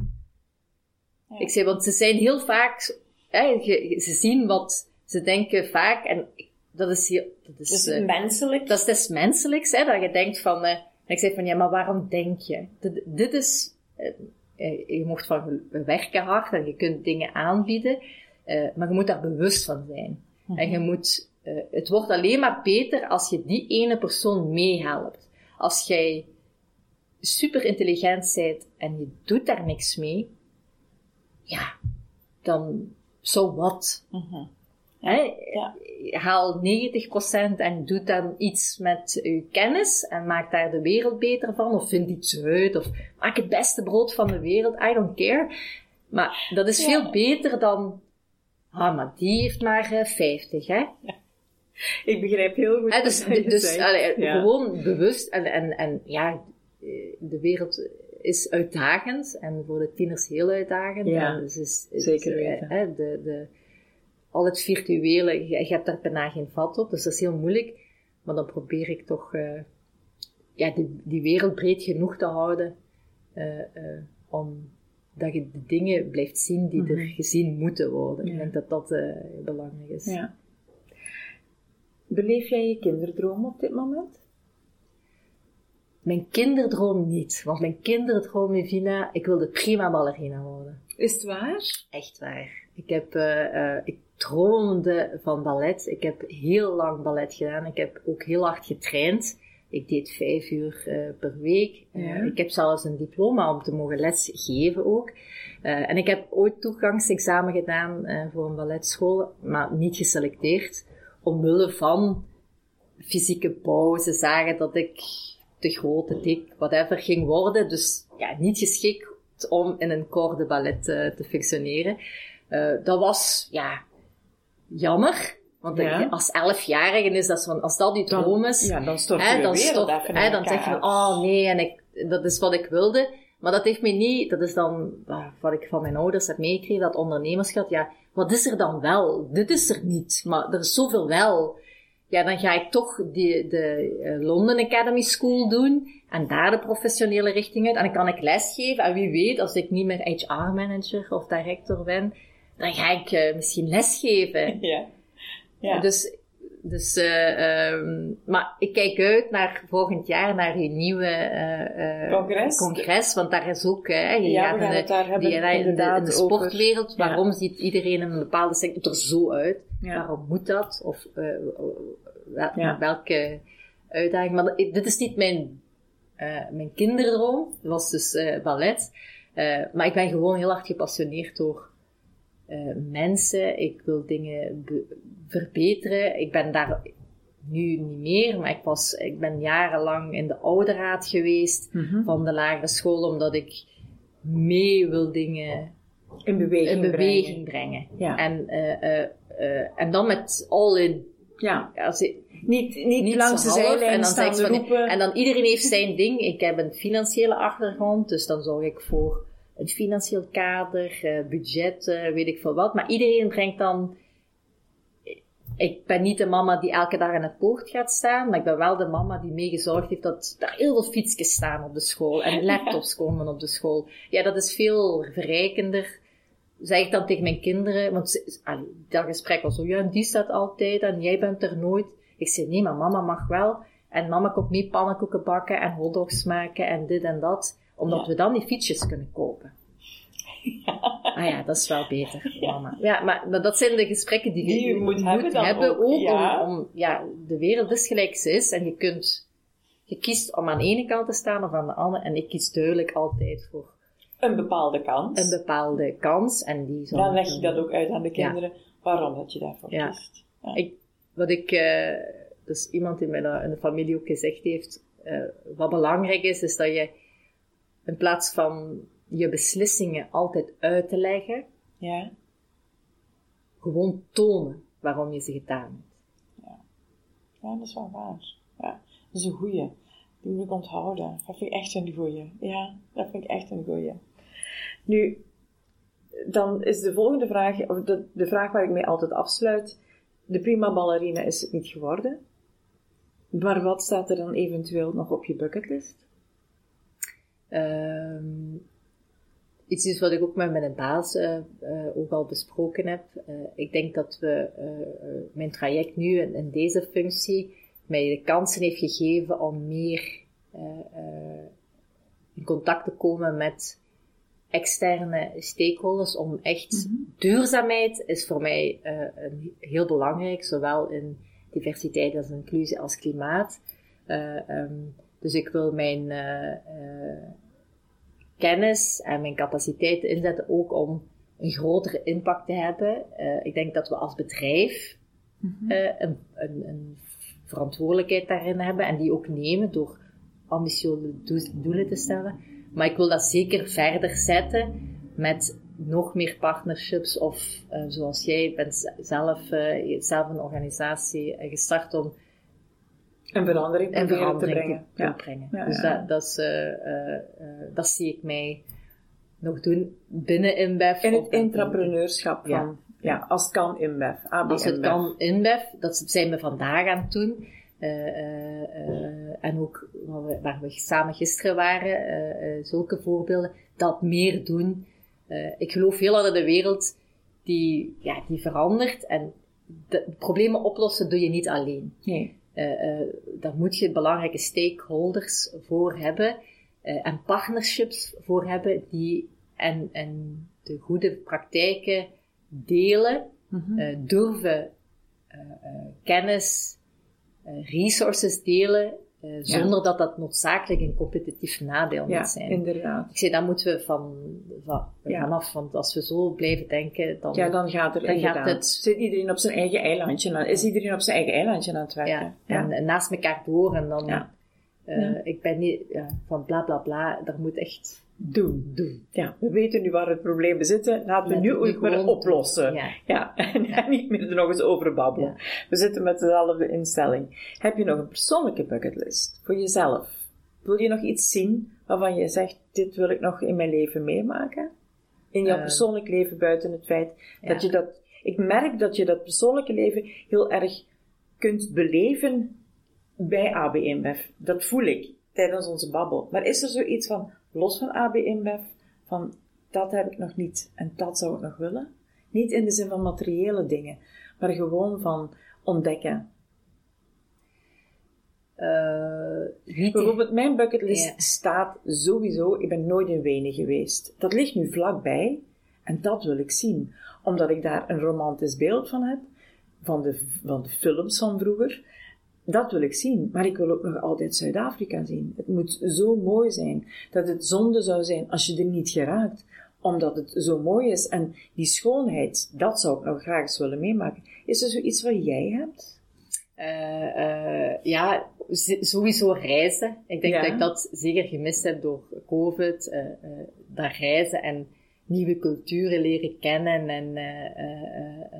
Ja. Ik zeg, want ze zijn heel vaak... Hè, ze zien wat ze denken vaak. En dat is heel... Dat is, dat is uh, menselijk. Dat is des menselijks. Hè, dat je denkt van... Uh, ik zeg van, ja, maar waarom denk je? Dit, dit is... Uh, uh, je mocht van werken hard en je kunt dingen aanbieden. Uh, maar je moet daar bewust van zijn. Mm-hmm. En je moet... Uh, het wordt alleen maar beter als je die ene persoon meehelpt. Als jij super intelligent bent en je doet daar niks mee, ja, dan zo so wat. Mm-hmm. Hey, ja. Haal negentig procent en doe dan iets met je kennis en maak daar de wereld beter van, of vind iets uit, of maak het beste brood van de wereld, I don't care. Maar dat is ja. veel beter dan, ah, maar die heeft maar uh, vijftig, hè? Ja. Ik begrijp heel goed. En dus wat je dus zegt. Allee, ja. Gewoon bewust. En, en, en ja, de wereld is uitdagend. En voor de tieners heel uitdagend. Ja, en dus is, is, zeker weten. Uh, uh, de, de, al het virtuele, je, je hebt daar bijna geen vat op. Dus dat is heel moeilijk. Maar dan probeer ik toch uh, ja, die, die wereld breed genoeg te houden. Uh, uh, om dat je de dingen blijft zien die mm-hmm. er gezien moeten worden. Ja. Ik denk dat dat uh, belangrijk is. Ja. Beleef jij je kinderdroom op dit moment? Mijn kinderdroom niet. Want mijn kinderdroom, Wivina, ik wilde prima ballerina worden. Is het waar? Echt waar. Ik, heb, uh, uh, ik droomde van ballet. Ik heb heel lang ballet gedaan. Ik heb ook heel hard getraind. Ik deed vijf uur uh, per week. Ja. Uh, ik heb zelfs een diploma om te mogen lesgeven ook. Uh, en ik heb ooit toegangsexamen gedaan uh, voor een balletschool, maar niet geselecteerd. Omwille van fysieke bouw. Ze zagen dat ik te groot, te dik, whatever, ging worden. Dus ja, niet geschikt om in een corps ballet uh, te functioneren. Uh, dat was, ja, jammer. Want ja. als elfjarige is dat zo, als dat die droom is, dan, ja, dan stort hè, je dan, stort, hè, dan zeg je van, oh nee, en ik, dat is wat ik wilde. Maar dat heeft me niet, dat is dan wat ik van mijn ouders heb meegekregen, dat ondernemerschap, ja, wat is er dan wel? Dit is er niet, maar er is zoveel wel. Ja, dan ga ik toch die, de London Academy School doen en daar de professionele richting uit. En dan kan ik lesgeven en wie weet, als ik niet meer H R manager of director ben, dan ga ik uh, misschien lesgeven. Ja. Ja. Dus, dus uh, um, maar ik kijk uit naar volgend jaar, naar je nieuwe uh, congres. congres, want daar is ook, hè, je ja, gaat in, het daar die, in, de, in de sportwereld, over. Waarom ja. ziet iedereen in een bepaalde sector er zo uit? Ja. Waarom moet dat? Of uh, wel, ja. welke uitdaging? Maar dit is niet mijn, uh, mijn kinderdroom, dat was dus uh, ballet, uh, maar ik ben gewoon heel hard gepassioneerd door Uh, mensen, ik wil dingen be- verbeteren. Ik ben daar nu niet meer, maar ik, was, ik ben jarenlang in de ouderraad geweest mm-hmm. van de lagere school, omdat ik mee wil dingen in beweging, in beweging brengen. brengen. Ja. En, uh, uh, uh, en dan met all in. Ja. Als je, niet, niet, niet langs de zijlijn staan roepen. En dan iedereen heeft zijn ding. Ik heb een financiële achtergrond, dus dan zorg ik voor een financieel kader, budget, weet ik veel wat. Maar iedereen brengt dan... Ik ben niet de mama die elke dag aan het poort gaat staan, maar ik ben wel de mama die meegezorgd heeft dat daar heel veel fietsjes staan op de school en laptops komen op de school. Ja, dat is veel verrijkender, zeg ik dan tegen mijn kinderen. Want dat gesprek was zo, ja, die staat altijd en jij bent er nooit. Ik zei, nee, maar mama mag wel. En mama komt mee pannenkoeken bakken en hotdogs maken en dit en dat. Omdat ja. we dan die fietsjes kunnen kopen. Ja. Ah ja, dat is wel beter, ja. mama. Ja, maar, maar dat zijn de gesprekken die, die je moet, moet hebben, dan hebben ook. ook ja. Om, om, ja, de wereld is gelijk ze is. En je kunt... Je kiest om aan de ene kant te staan of aan de andere. En ik kies duidelijk altijd voor... Een bepaalde kans. Een bepaalde kans. En die zo dan leg je dat ook uit aan de kinderen. Ja. Waarom dat je daarvoor ja. kiest. Ja. Ik, wat ik... Uh, dus iemand in mijn in de familie ook gezegd heeft... Uh, wat belangrijk is, is dat je... In plaats van je beslissingen altijd uit te leggen, ja. gewoon tonen waarom je ze gedaan hebt. Ja, ja dat is wel waar. Ja, dat is een goeie. Die moet ik onthouden. Dat vind ik echt een goeie. Ja, dat vind ik echt een goeie. Nu, dan is de volgende vraag, of de, de vraag waar ik mee altijd afsluit. De prima ballerina is het niet geworden. Maar wat staat er dan eventueel nog op je bucketlist? Um, iets is wat ik ook met mijn baas uh, uh, ook al besproken heb. Uh, ik denk dat we uh, mijn traject nu in, in deze functie mij de kansen heeft gegeven om meer uh, uh, in contact te komen met externe stakeholders, om echt... Mm-hmm. Duurzaamheid is voor mij uh, een, heel belangrijk, zowel in diversiteit als inclusie als klimaat. Uh, um, dus ik wil mijn uh, uh, kennis en mijn capaciteiten inzetten ook om een grotere impact te hebben. Uh, ik denk dat we als bedrijf mm-hmm. uh, een, een, een verantwoordelijkheid daarin hebben en die ook nemen door ambitieuze doelen te stellen. Maar ik wil dat zeker verder zetten met nog meer partnerships of uh, zoals jij bent zelf, uh, zelf een organisatie uh, gestart om een verandering, een verandering te brengen. Te, te ja. brengen. Ja, dus ja. Dat, dat, is, uh, uh, uh, dat zie ik mij nog doen binnen InBev. In het intrapreneurschap van, ja. ja, als het kan InBev. A B als het InBev. Kan InBev, dat zijn we vandaag aan het doen. Uh, uh, uh, en ook waar we, waar we samen gisteren waren, uh, uh, zulke voorbeelden, dat meer doen. Uh, ik geloof heel hard in de wereld die, ja, die verandert en de problemen oplossen doe je niet alleen. Nee. Uh, uh, daar moet je belangrijke stakeholders voor hebben uh, en partnerships voor hebben die en, en de goede praktijken delen, mm-hmm. uh, durven uh, uh, kennis, uh, resources delen, uh, zonder ja. dat dat noodzakelijk een competitief nadeel ja, moet zijn. Inderdaad. Ik zei, dat moeten we van, van, ja. vanaf, want als we zo blijven denken, dan, ja, dan gaat er dan gaat het... Zit iedereen op zijn eigen eilandje, aan, is iedereen op zijn eigen eilandje aan het werken. Ja, ja. En, en naast elkaar door en dan... Ja. Uh, ja. Ik ben niet ja, van bla bla bla, daar moet echt... Doen. Doen. Ja, we weten nu waar het probleem zitten. Laten we ja, nu ook maar oplossen. Ja. ja. En ja. niet meer er nog eens over babbelen. Ja. We zitten met dezelfde instelling. Heb je nog een persoonlijke bucketlist voor jezelf? Wil je nog iets zien waarvan je zegt, dit wil ik nog in mijn leven meemaken? In jouw uh, persoonlijk leven, buiten het feit ja. dat je dat... Ik merk dat je dat persoonlijke leven heel erg kunt beleven bij A B InBev. Dat voel ik tijdens onze babbel. Maar is er zoiets van... Los van A B InBev, van dat heb ik nog niet en dat zou ik nog willen. Niet in de zin van materiële dingen, maar gewoon van ontdekken. Uh, Bijvoorbeeld mijn bucketlist yeah. staat sowieso, ik ben nooit in Wenen geweest. Dat ligt nu vlakbij en dat wil ik zien. Omdat ik daar een romantisch beeld van heb, van de, van de films van vroeger. Dat wil ik zien, maar ik wil ook nog altijd Zuid-Afrika zien. Het moet zo mooi zijn dat het zonde zou zijn als je er niet geraakt, omdat het zo mooi is. En die schoonheid, dat zou ik nog graag eens willen meemaken. Is er zoiets wat jij hebt? Uh, uh, ja, sowieso reizen. Ik denk ja. dat ik dat zeker gemist heb door COVID. Uh, uh, dat reizen en nieuwe culturen leren kennen en uh, uh,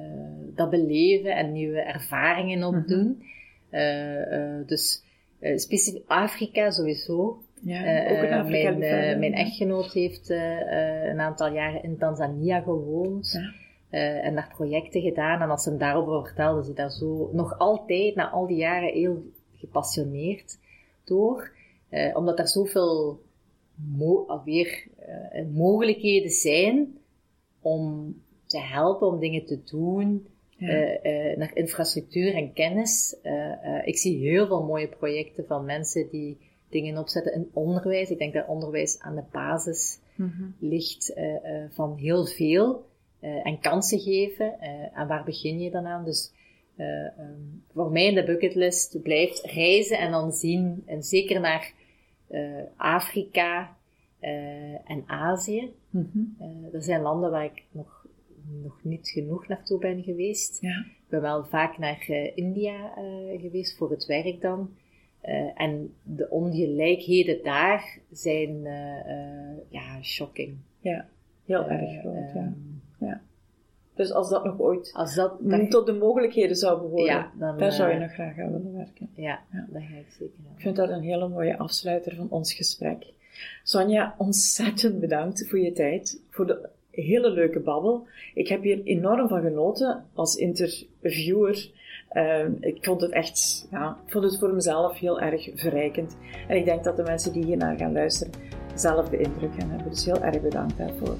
uh, dat beleven en nieuwe ervaringen opdoen. Mm-hmm. Uh, uh, dus uh, specifiek Afrika sowieso. Ja, ook in Afrika. Uh, mijn, uh, mijn echtgenoot heeft uh, uh, een aantal jaren in Tanzania gewoond ja. uh, en daar projecten gedaan. En als ze hem daarover vertelde, ze daar zo nog altijd na al die jaren heel gepassioneerd door, uh, omdat er zoveel mo- alweer uh, mogelijkheden zijn om te helpen, om dingen te doen. Ja. Uh, uh, naar infrastructuur en kennis. Uh, uh, ik zie heel veel mooie projecten van mensen die dingen opzetten in onderwijs. Ik denk dat onderwijs aan de basis mm-hmm. ligt uh, uh, van heel veel uh, en kansen geven. Uh, en waar begin je dan aan? Dus uh, um, voor mij in de bucketlist blijft reizen en dan zien, en zeker naar uh, Afrika uh, en Azië. Mm-hmm. Uh, er zijn landen waar ik nog nog niet genoeg naartoe ben geweest. Ja. Ik ben wel vaak naar uh, India uh, geweest, voor het werk dan. Uh, en de ongelijkheden daar zijn uh, uh, ja, shocking. Ja, heel uh, erg groot, uh, ja. ja. Dus als dat nog ooit als dat, dat, tot de mogelijkheden zou behoren, ja, dan, daar uh, zou je nog graag aan willen werken. Ja, ja. dat ga ik zeker aan. Ik vind dat een hele mooie afsluiter van ons gesprek. Sonja, ontzettend bedankt voor je tijd, voor de hele leuke babbel. Ik heb hier enorm van genoten als interviewer Uh, ik vond het echt, ja, ik vond het voor mezelf heel erg verrijkend. En ik denk dat de mensen die hiernaar gaan luisteren zelf de indruk gaan hebben. Dus heel erg bedankt daarvoor.